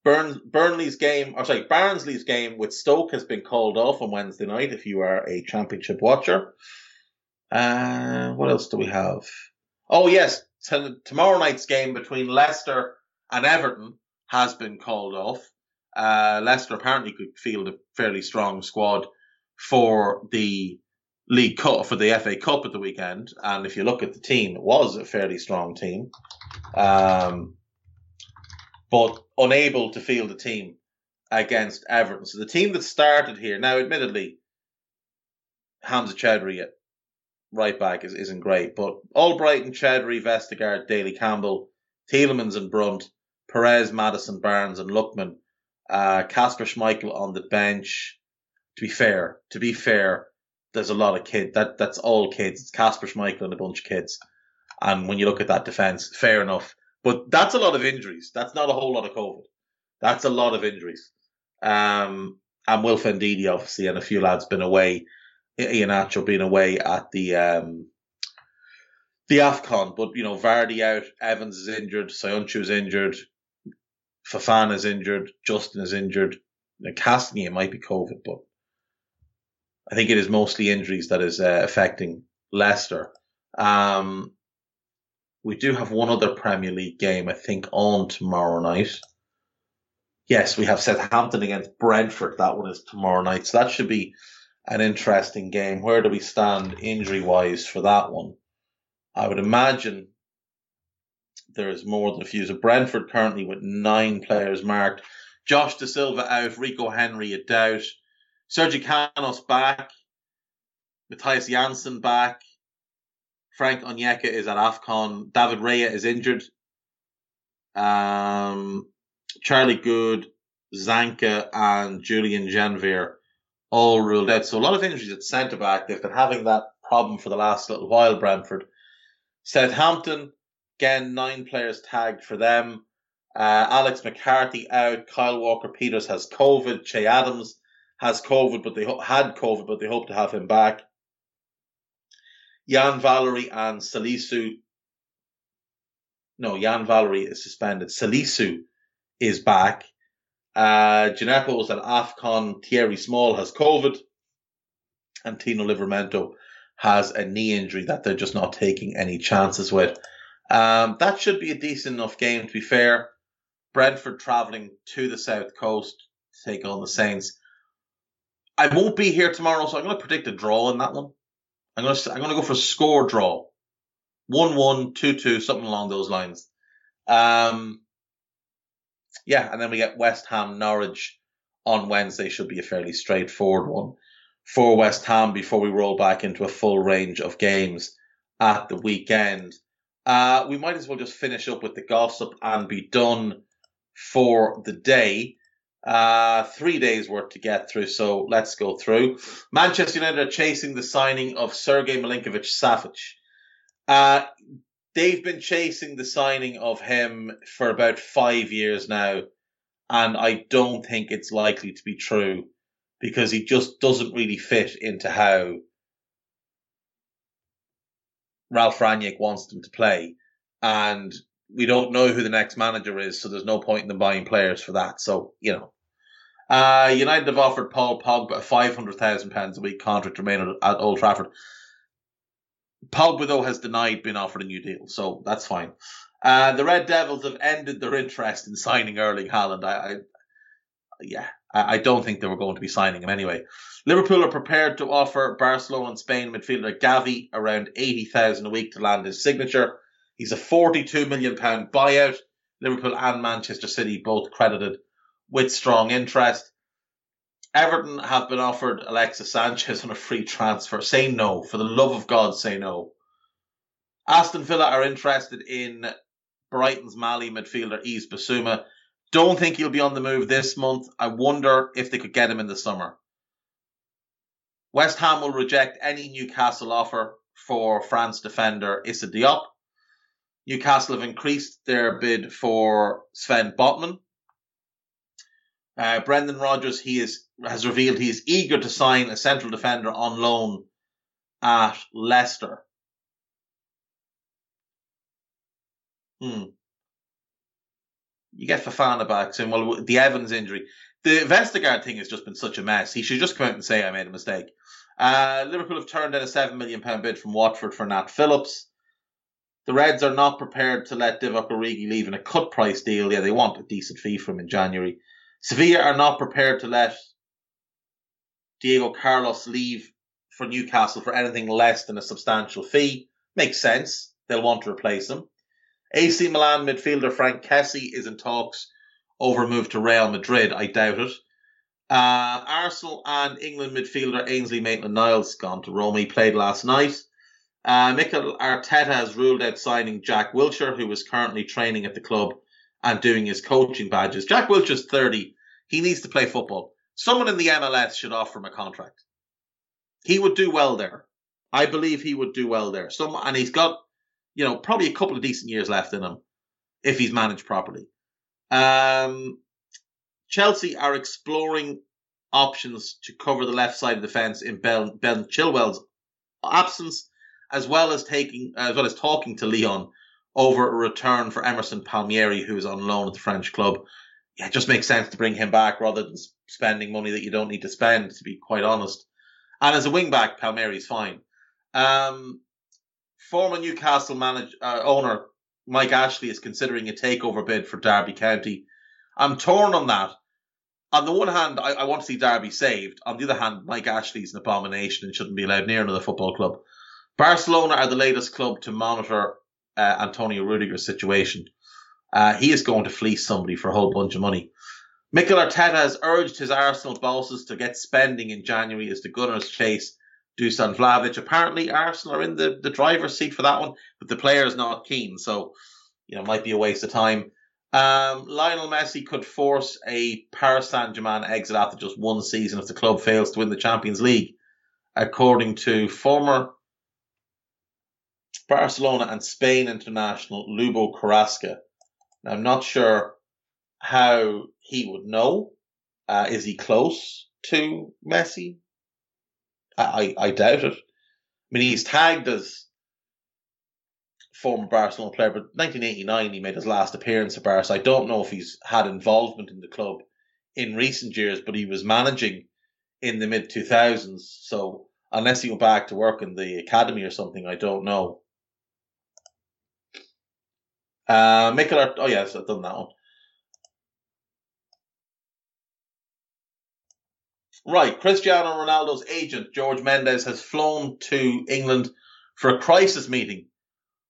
Burn, Burnley's game, or sorry, Barnsley's game with Stoke has been called off on Wednesday night if you are a Championship watcher. Uh, what else do we have? Oh, yes, t- tomorrow night's game between Leicester and Everton has been called off. Uh, Leicester apparently could field a fairly strong squad for the League Cup, for the F A Cup at the weekend. And if you look at the team, it was a fairly strong team. Um, but unable to field a team against Everton. So the team that started here, now admittedly, Hamza Chowdhury at right back is, isn't great, but Albright and Chowdhury, Vestergaard, Daley Campbell, Tielemans and Brunt, Perez, Maddison, Barnes and Lookman, Casper uh, Schmeichel on the bench. To be fair, to be fair, there's a lot of kids. That, that's all kids. It's Casper Schmeichel and a bunch of kids. And when you look at that defence, fair enough. But that's a lot of injuries. That's not a whole lot of COVID. That's a lot of injuries. Um, and Wilf Ndidi, obviously, and a few lads been away. Iheanacho being away at the um, the AFCON. But, you know, Vardy out, Evans is injured, Soyuncu's injured, Fofana is injured, Justin is injured. Now, Castagna might be COVID, but I think it is mostly injuries that is uh, affecting Leicester. Um, we do have one other Premier League game, I think, on tomorrow night. Yes, we have Southampton against Brentford. That one is tomorrow night. So that should be an interesting game. Where do we stand injury-wise for that one? I would imagine there is more than a few. So Brentford currently with nine players marked. Josh Da Silva out, Rico Henry a doubt. Sergio Canos back. Matthijs Janssen back. Frank Onyeka is at AFCON. David Raya is injured. Um, Charlie Good, Zanka and Julian Janvier all ruled out. So a lot of injuries at centre-back. They've been having that problem for the last little while, Brentford. Southampton, again, nine players tagged for them. Uh, Alex McCarthy out. Kyle Walker-Peters has COVID. Che Adams has COVID, but they ho- had COVID, but they hope to have him back. Jan Valery and Salisu. No, Jan Valery is suspended. Salisu is back. Uh, Gineppo's at AFCON. Thierry Small has COVID. And Tino Livramento has a knee injury that they're just not taking any chances with. Um, that should be a decent enough game, to be fair. Brentford travelling to the South Coast to take on the Saints. I won't be here tomorrow, so I'm going to predict a draw in that one. I'm going to I'm going to go for a score draw. one one, two two, something along those lines. Um, yeah, and then we get West Ham Norwich on Wednesday. Should be a fairly straightforward one for West Ham before we roll back into a full range of games at the weekend. Uh, we might as well just finish up with the gossip and be done for the day. Uh, three days worth to get through, so let's go through. Manchester United are chasing the signing of Sergei Milinkovic-Savic. Uh, they've been chasing the signing of him for about five years now, and I don't think it's likely to be true because he just doesn't really fit into how Ralf Rangnick wants him to play. And we don't know who the next manager is, so there's no point in them buying players for that. So, you know. Uh, United have offered Paul Pogba a five hundred thousand pounds a week contract to remain at Old Trafford. Pogba, though, has denied being offered a new deal, so that's fine. Uh, the Red Devils have ended their interest in signing Erling Haaland. I, I, yeah, I, I don't think they were going to be signing him anyway. Liverpool are prepared to offer Barcelona and Spain midfielder Gavi around eighty thousand pounds a week to land his signature. He's a forty-two million pounds buyout. Liverpool and Manchester City both credited with strong interest. Everton have been offered Alexis Sanchez on a free transfer. Say no. For the love of God, say no. Aston Villa are interested in Brighton's Mali midfielder Yves Bissouma. Don't think he'll be on the move this month. I wonder if they could get him in the summer. West Ham will reject any Newcastle offer for France defender Issa Diop. Newcastle have increased their bid for Sven Botman. Uh, Brendan Rodgers he is, has revealed he is eager to sign a central defender on loan at Leicester. Hmm. You get Fafana back soon. Well, the Evans injury. The Vestergaard thing has just been such a mess. He should just come out and say, I made a mistake. Uh, Liverpool have turned in a seven million pounds bid from Watford for Nat Phillips. The Reds are not prepared to let Divock Origi leave in a cut-price deal. Yeah, they want a decent fee from him in January. Sevilla are not prepared to let Diego Carlos leave for Newcastle for anything less than a substantial fee. Makes sense. They'll want to replace him. A C Milan midfielder Frank Kessie is in talks over a move to Real Madrid. I doubt it. Uh, Arsenal and England midfielder Ainsley Maitland-Niles gone to Rome. He played last night. Uh, Mikel Arteta has ruled out signing Jack Wilshere, who is currently training at the club and doing his coaching badges. Jack Wilshere's thirty. He needs to play football. Someone in the M L S should offer him a contract. He would do well there. I believe he would do well there. Some, and he's got, you know, probably a couple of decent years left in him if he's managed properly. Um, Chelsea are exploring options to cover the left side of the fence in Ben, Ben Chilwell's absence, as well as taking, as well as talking to Leon over a return for Emerson Palmieri, who is on loan at the French club. Yeah, it just makes sense to bring him back rather than spending money that you don't need to spend, to be quite honest. And as a wing-back, Palmieri's fine. Um, former Newcastle manager, uh, owner Mike Ashley is considering a takeover bid for Derby County. I'm torn on that. On the one hand, I, I want to see Derby saved. On the other hand, Mike Ashley's an abomination and shouldn't be allowed near another football club. Barcelona are the latest club to monitor Uh, Antonio Rudiger's situation. Uh, he is going to fleece somebody for a whole bunch of money. Mikel Arteta has urged his Arsenal bosses to get spending in January as the Gunners chase Dusan Vlahovic. Apparently Arsenal are in the, the driver's seat for that one, but the player is not keen, so you know, might be a waste of time. Um, Lionel Messi could force a Paris Saint-Germain exit after just one season if the club fails to win the Champions League, according to former Barcelona and Spain international Lubo Carrasco. Now, I'm not sure how he would know. Uh, is he close to Messi? I, I, I doubt it. I mean, he's tagged as former Barcelona player, but nineteen eighty-nine he made his last appearance at Barca. I don't know if he's had involvement in the club in recent years, but he was managing in the mid two thousands. So unless he went back to work in the academy or something, I don't know. Uh, Mikel Art- oh yes, I've done that one. Right, Cristiano Ronaldo's agent, George Mendes, has flown to England for a crisis meeting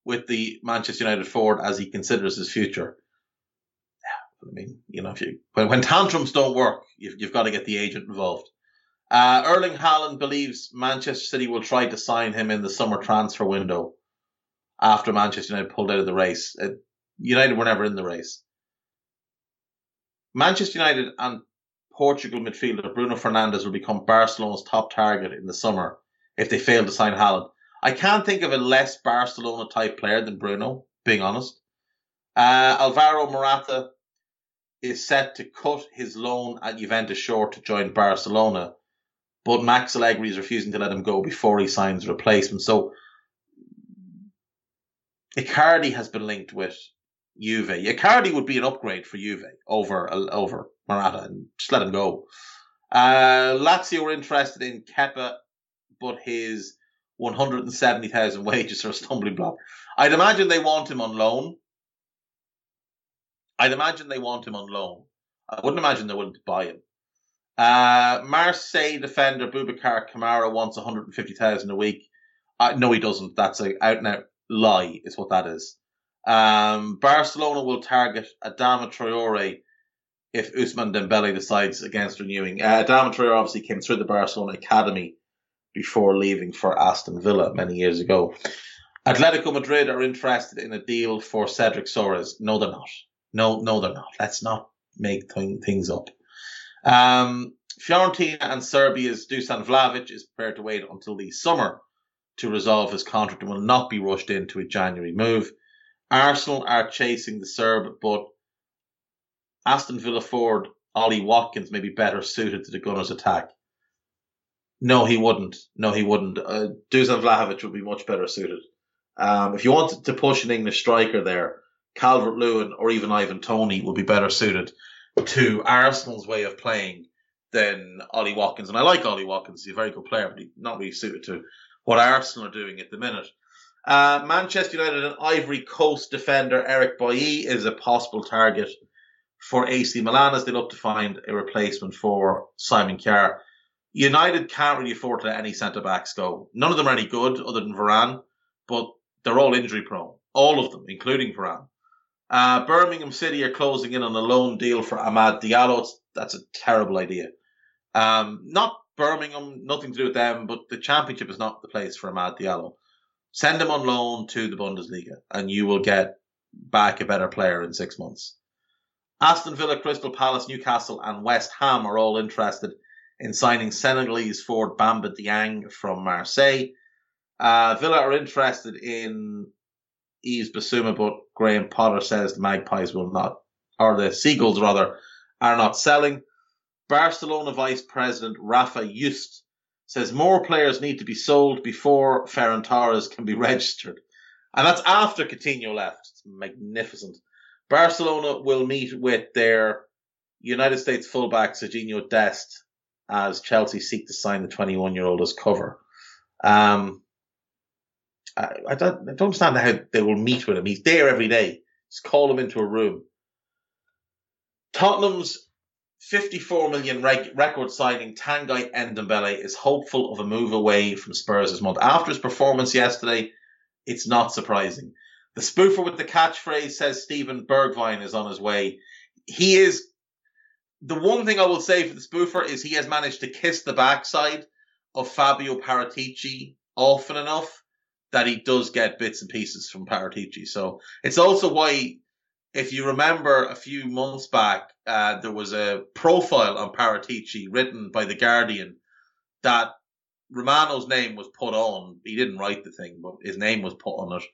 with the Manchester United forward as he considers his future. I mean, you know, if you when, when tantrums don't work, you've, you've got to get the agent involved. Uh, Erling Haaland believes Manchester City will try to sign him in the summer transfer window after Manchester United pulled out of the race. Uh, United were never in the race. Manchester United and Portugal midfielder Bruno Fernandes will become Barcelona's top target in the summer if they fail to sign Haaland. I can't think of a less Barcelona-type player than Bruno, being honest. Uh, Alvaro Morata is set to cut his loan at Juventus short to join Barcelona, but Max Allegri is refusing to let him go before he signs a replacement. So Icardi has been linked with Juve. Icardi would be an upgrade for Juve over over Morata, and just let him go. Uh, Lazio were interested in Kepa, but his one hundred seventy thousand wages are a stumbling block. I'd imagine they want him on loan. I'd imagine they want him on loan. I wouldn't imagine they're willing to buy him. Uh, Marseille defender Boubacar Kamara wants one hundred fifty thousand a week. Uh, no, he doesn't. That's an out-and-out lie is what that is. Um, Barcelona will target Adama Traore if Ousmane Dembele decides against renewing. Uh, Adama Traore obviously came through the Barcelona academy before leaving for Aston Villa many years ago. Atletico Madrid are interested in a deal for Cedric Soares. No, they're not. No, no, they're not. Let's not make th- things up. Um, Fiorentina and Serbia's Dusan Vlahovic is prepared to wait until the summer to resolve his contract and will not be rushed into a January move. Arsenal are chasing the Serb, but Aston Villa forward Ollie Watkins may be better suited to the Gunners' attack. No, he wouldn't. No, he wouldn't. Uh, Dusan Vlahovic would be much better suited. Um, if you wanted to push an English striker there, Calvert-Lewin or even Ivan Toney would be better suited to Arsenal's way of playing than Ollie Watkins. And I like Ollie Watkins. He's a very good player, but he's not really suited to what Arsenal are doing at the minute. Uh, Manchester United and Ivory Coast defender Eric Bailly is a possible target for A C Milan as they look to find a replacement for Simon Kjaer. United can't really afford to let any centre-backs go. None of them are any good other than Varane, but they're all injury-prone. All of them, including Varane. Uh, Birmingham City are closing in on a loan deal for Amad Diallo. It's, that's a terrible idea. Um, not Birmingham, nothing to do with them, but the Championship is not the place for Amad Diallo. Send him on loan to the Bundesliga and you will get back a better player in six months. Aston Villa, Crystal Palace, Newcastle and West Ham are all interested in signing Senegalese forward Bamba Dieng from Marseille. Uh, Villa are interested in Yves Bissouma, but Graham Potter says the Magpies will not, or the Seagulls rather, are not selling. Barcelona Vice President Rafa Yust says more players need to be sold before Ferran Torres can be registered. And that's after Coutinho left. It's magnificent. Barcelona will meet with their United States fullback Serginho Dest as Chelsea seek to sign the twenty-one-year-old as cover. Um... I, I, don't, I don't understand how they will meet with him. He's there every day. Just call him into a room. Tottenham's fifty-four million reg- record signing Tanguy Ndombele is hopeful of a move away from Spurs this month. After his performance yesterday, it's not surprising. The spoofer with the catchphrase says Steven Bergwijn is on his way. He is... The one thing I will say for the spoofer is he has managed to kiss the backside of Fabio Paratici often enough that he does get bits and pieces from Paratici. So it's also why, if you remember a few months back, uh, there was a profile on Paratici written by The Guardian that Romano's name was put on. He didn't write the thing, but his name was put on it.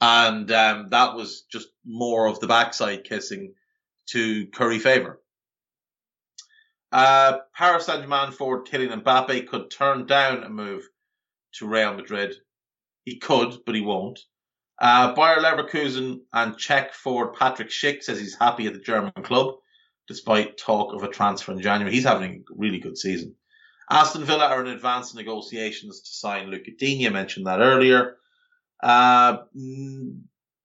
And um, that was just more of the backside kissing to curry favour. Uh, Paris Saint-Germain forward Kylian Mbappe could turn down a move to Real Madrid. He could, but he won't. Uh, Bayer Leverkusen and Czech forward Patrick Schick says he's happy at the German club, despite talk of a transfer in January. He's having a really good season. Aston Villa are in advanced negotiations to sign Luca Digne. I mentioned that earlier. Uh,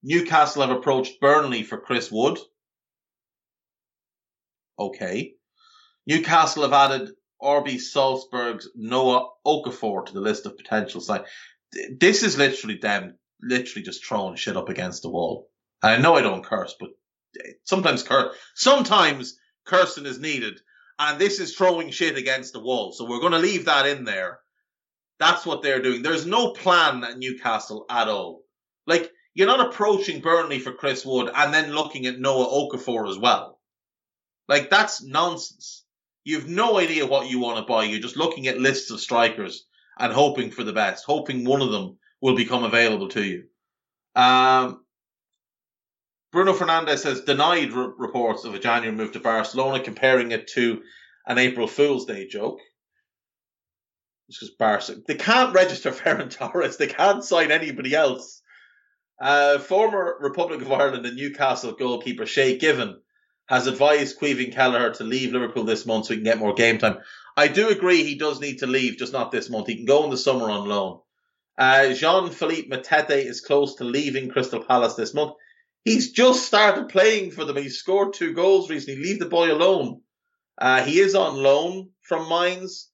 Newcastle have approached Burnley for Chris Wood. Okay. Newcastle have added R B Salzburg's Noah Okafor to the list of potential signs. This is literally them literally just throwing shit up against the wall. And I know I don't curse, but sometimes cur- sometimes cursing is needed. And this is throwing shit against the wall. So we're going to leave that in there. That's what they're doing. There's no plan at Newcastle at all. Like, you're not approaching Burnley for Chris Wood and then looking at Noah Okafor as well. Like, that's nonsense. You've no idea what you want to buy. You're just looking at lists of strikers and hoping for the best, hoping one of them will become available to you. Um, Bruno Fernandes has denied re- reports of a January move to Barcelona, comparing it to an April Fool's Day joke. It's just Barca. They can't register Ferran Torres. They can't sign anybody else. Uh, former Republic of Ireland and Newcastle goalkeeper Shay Given has advised Queven Kelleher to leave Liverpool this month so he can get more game time. I do agree he does need to leave, just not this month. He can go in the summer on loan. Uh, Jean-Philippe Matete is close to leaving Crystal Palace this month. He's just started playing for them. He scored two goals recently. Leave the boy alone. Uh, he is on loan from Mainz.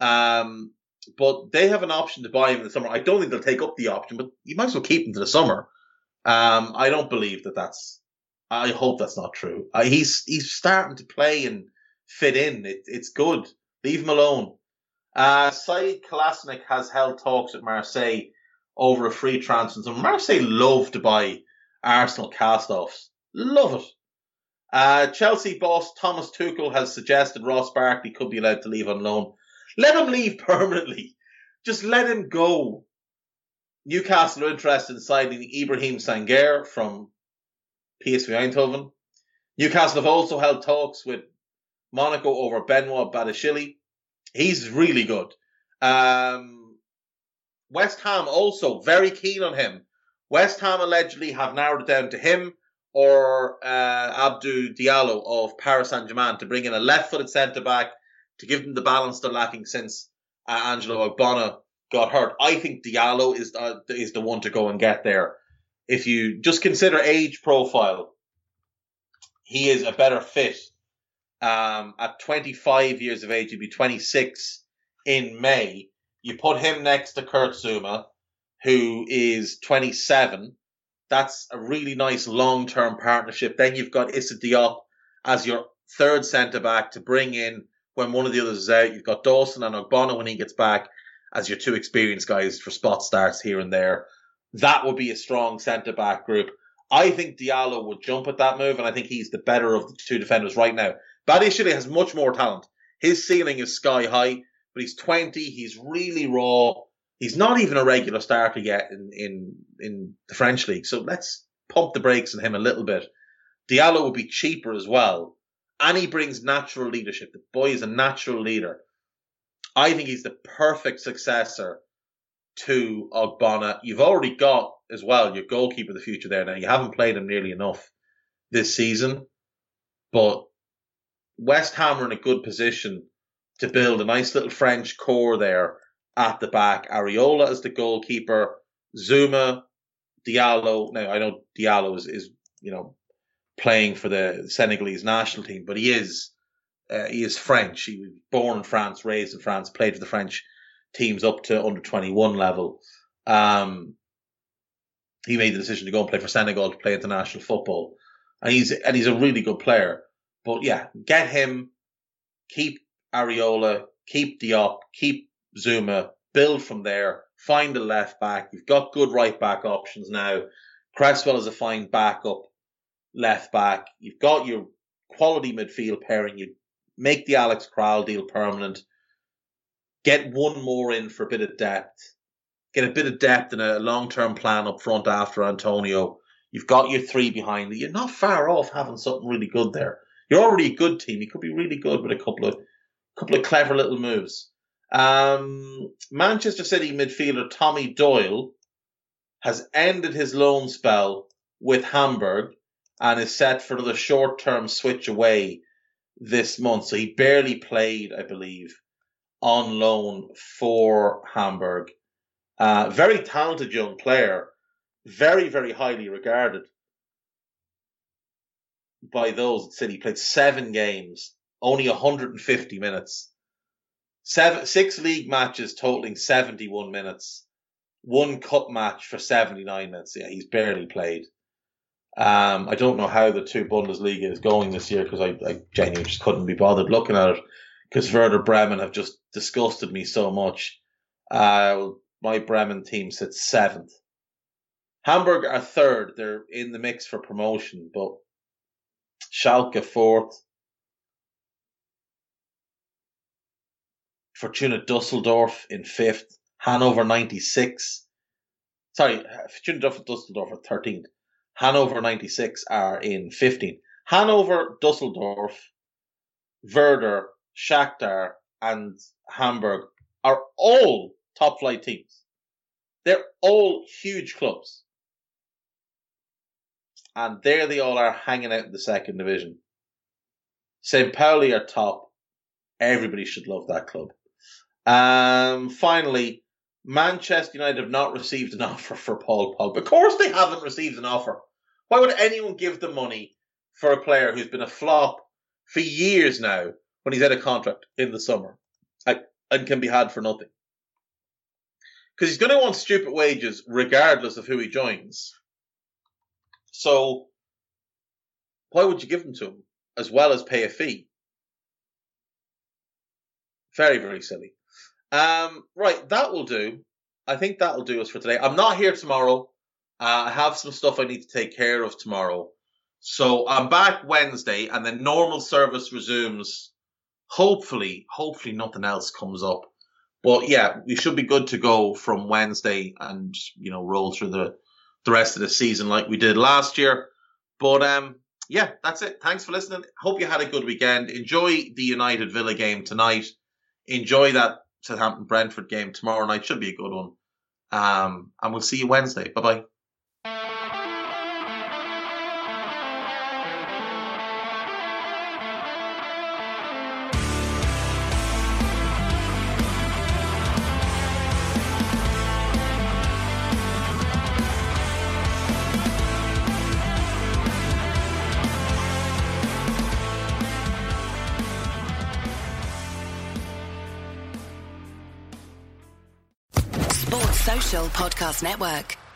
Um, but they have an option to buy him in the summer. I don't think they'll take up the option, but you might as well keep him to the summer. Um, I don't believe that that's... I hope that's not true. Uh, he's he's starting to play and fit in. It, it's good. Leave him alone. Uh, Saïd Kolasinac has held talks with Marseille over a free transfer. So Marseille love to buy Arsenal cast-offs. Love it. Uh, Chelsea boss Thomas Tuchel has suggested Ross Barkley could be allowed to leave on loan. Let him leave permanently. Just let him go. Newcastle are interested in signing Ibrahim Sanguer from P S V Eindhoven. Newcastle have also held talks with Monaco over Benoit Badiashile. He's really good. Um, West Ham also very keen on him. West Ham allegedly have narrowed it down to him or uh, Abdou Diallo of Paris Saint-Germain to bring in a left-footed centre-back to give them the balance they're lacking since uh, Angelo Ogbonna got hurt. I think Diallo is, uh, is the one to go and get there. If you just consider age profile, he is a better fit. Um, at twenty-five years of age, he'd be twenty-six in May. You put him next to Kurt Zouma, who is twenty-seven. That's a really nice long-term partnership. Then you've got Issa Diop as your third centre-back to bring in when one of the others is out. You've got Dawson and Ogbonna when he gets back as your two experienced guys for spot starts here and there. That would be a strong centre-back group. I think Diallo would jump at that move, and I think he's the better of the two defenders right now. Badiashile has much more talent. His ceiling is sky high, but he's twenty. He's really raw. He's not even a regular starter yet in, in, in the French league. So let's pump the brakes on him a little bit. Diallo would be cheaper as well, and he brings natural leadership. The boy is a natural leader. I think he's the perfect successor to Ogbonna. You've already got, as well, your goalkeeper of the future there now. You haven't played him nearly enough this season, but West Ham are in a good position to build a nice little French core there at the back. Areola is the goalkeeper, Zouma, Diallo. Now, I know Diallo is, is you know, playing for the Senegalese national team, but he is uh, he is French. He was born in France, raised in France, played for the French teams up to under twenty-one level. Um, he made the decision to go and play for Senegal to play international football, and he's and he's a really good player. But yeah, get him, keep Areola, keep Diop, keep Zouma, build from there, find a left back. You've got good right back options now. Cresswell is a fine backup left back. You've got your quality midfield pairing. You make the Alex Kral deal permanent. get one more in for a bit of depth. Get a bit of depth and a long-term plan up front after Antonio. You've got your three behind. You're not far off having something really good there. You're already a good team. You could be really good with a couple of couple of clever little moves. Um, Manchester City midfielder Tommy Doyle has ended his loan spell with Hamburg and is set for the short-term switch away this month. So he barely played, I believe, on loan for Hamburg. Uh, very talented young player. Very, very highly regarded by those at City. Played seven games, only one hundred fifty minutes. Seven, six league matches totaling seventy-one minutes. One cup match for seventy-nine minutes. Yeah, he's barely played. Um, I don't know how the two Bundesliga is going this year because I, I genuinely just couldn't be bothered looking at it because Werder Bremen have just disgusted me so much. Uh, my Bremen team sits seventh. Hamburg are third. They're in the mix for promotion, but Schalke fourth. Fortuna Dusseldorf in fifth. Hanover ninety-six. Sorry, Fortuna Dusseldorf are thirteenth. Hanover ninety-six are in fifteenth. Hanover, Dusseldorf, Werder, Shakhtar, and Hamburg are all top flight teams. They're all huge clubs. And there they all are hanging out in the second division. Saint Pauli are top. Everybody should love that club. Um, finally, Manchester United have not received an offer for Paul Pogba. Of course they haven't received an offer. Why would anyone give them money for a player who's been a flop for years now when he's out of contract in the summer and can be had for nothing? Because he's going to want stupid wages regardless of who he joins. So why would you give them to him as well as pay a fee? Very, very silly. Um, right, that will do. I think that will do us for today. I'm not here tomorrow. Uh, I have some stuff I need to take care of tomorrow. So I'm back Wednesday and then normal service resumes. Hopefully, hopefully nothing else comes up. But yeah, we should be good to go from Wednesday and, you know, roll through the the rest of the season like we did last year. But um, yeah, that's it. Thanks for listening. Hope you had a good weekend. Enjoy the United Villa game tonight. Enjoy that Southampton Brentford game tomorrow night. Should be a good one. Um, and we'll see you Wednesday. Bye-bye. Podcast Network.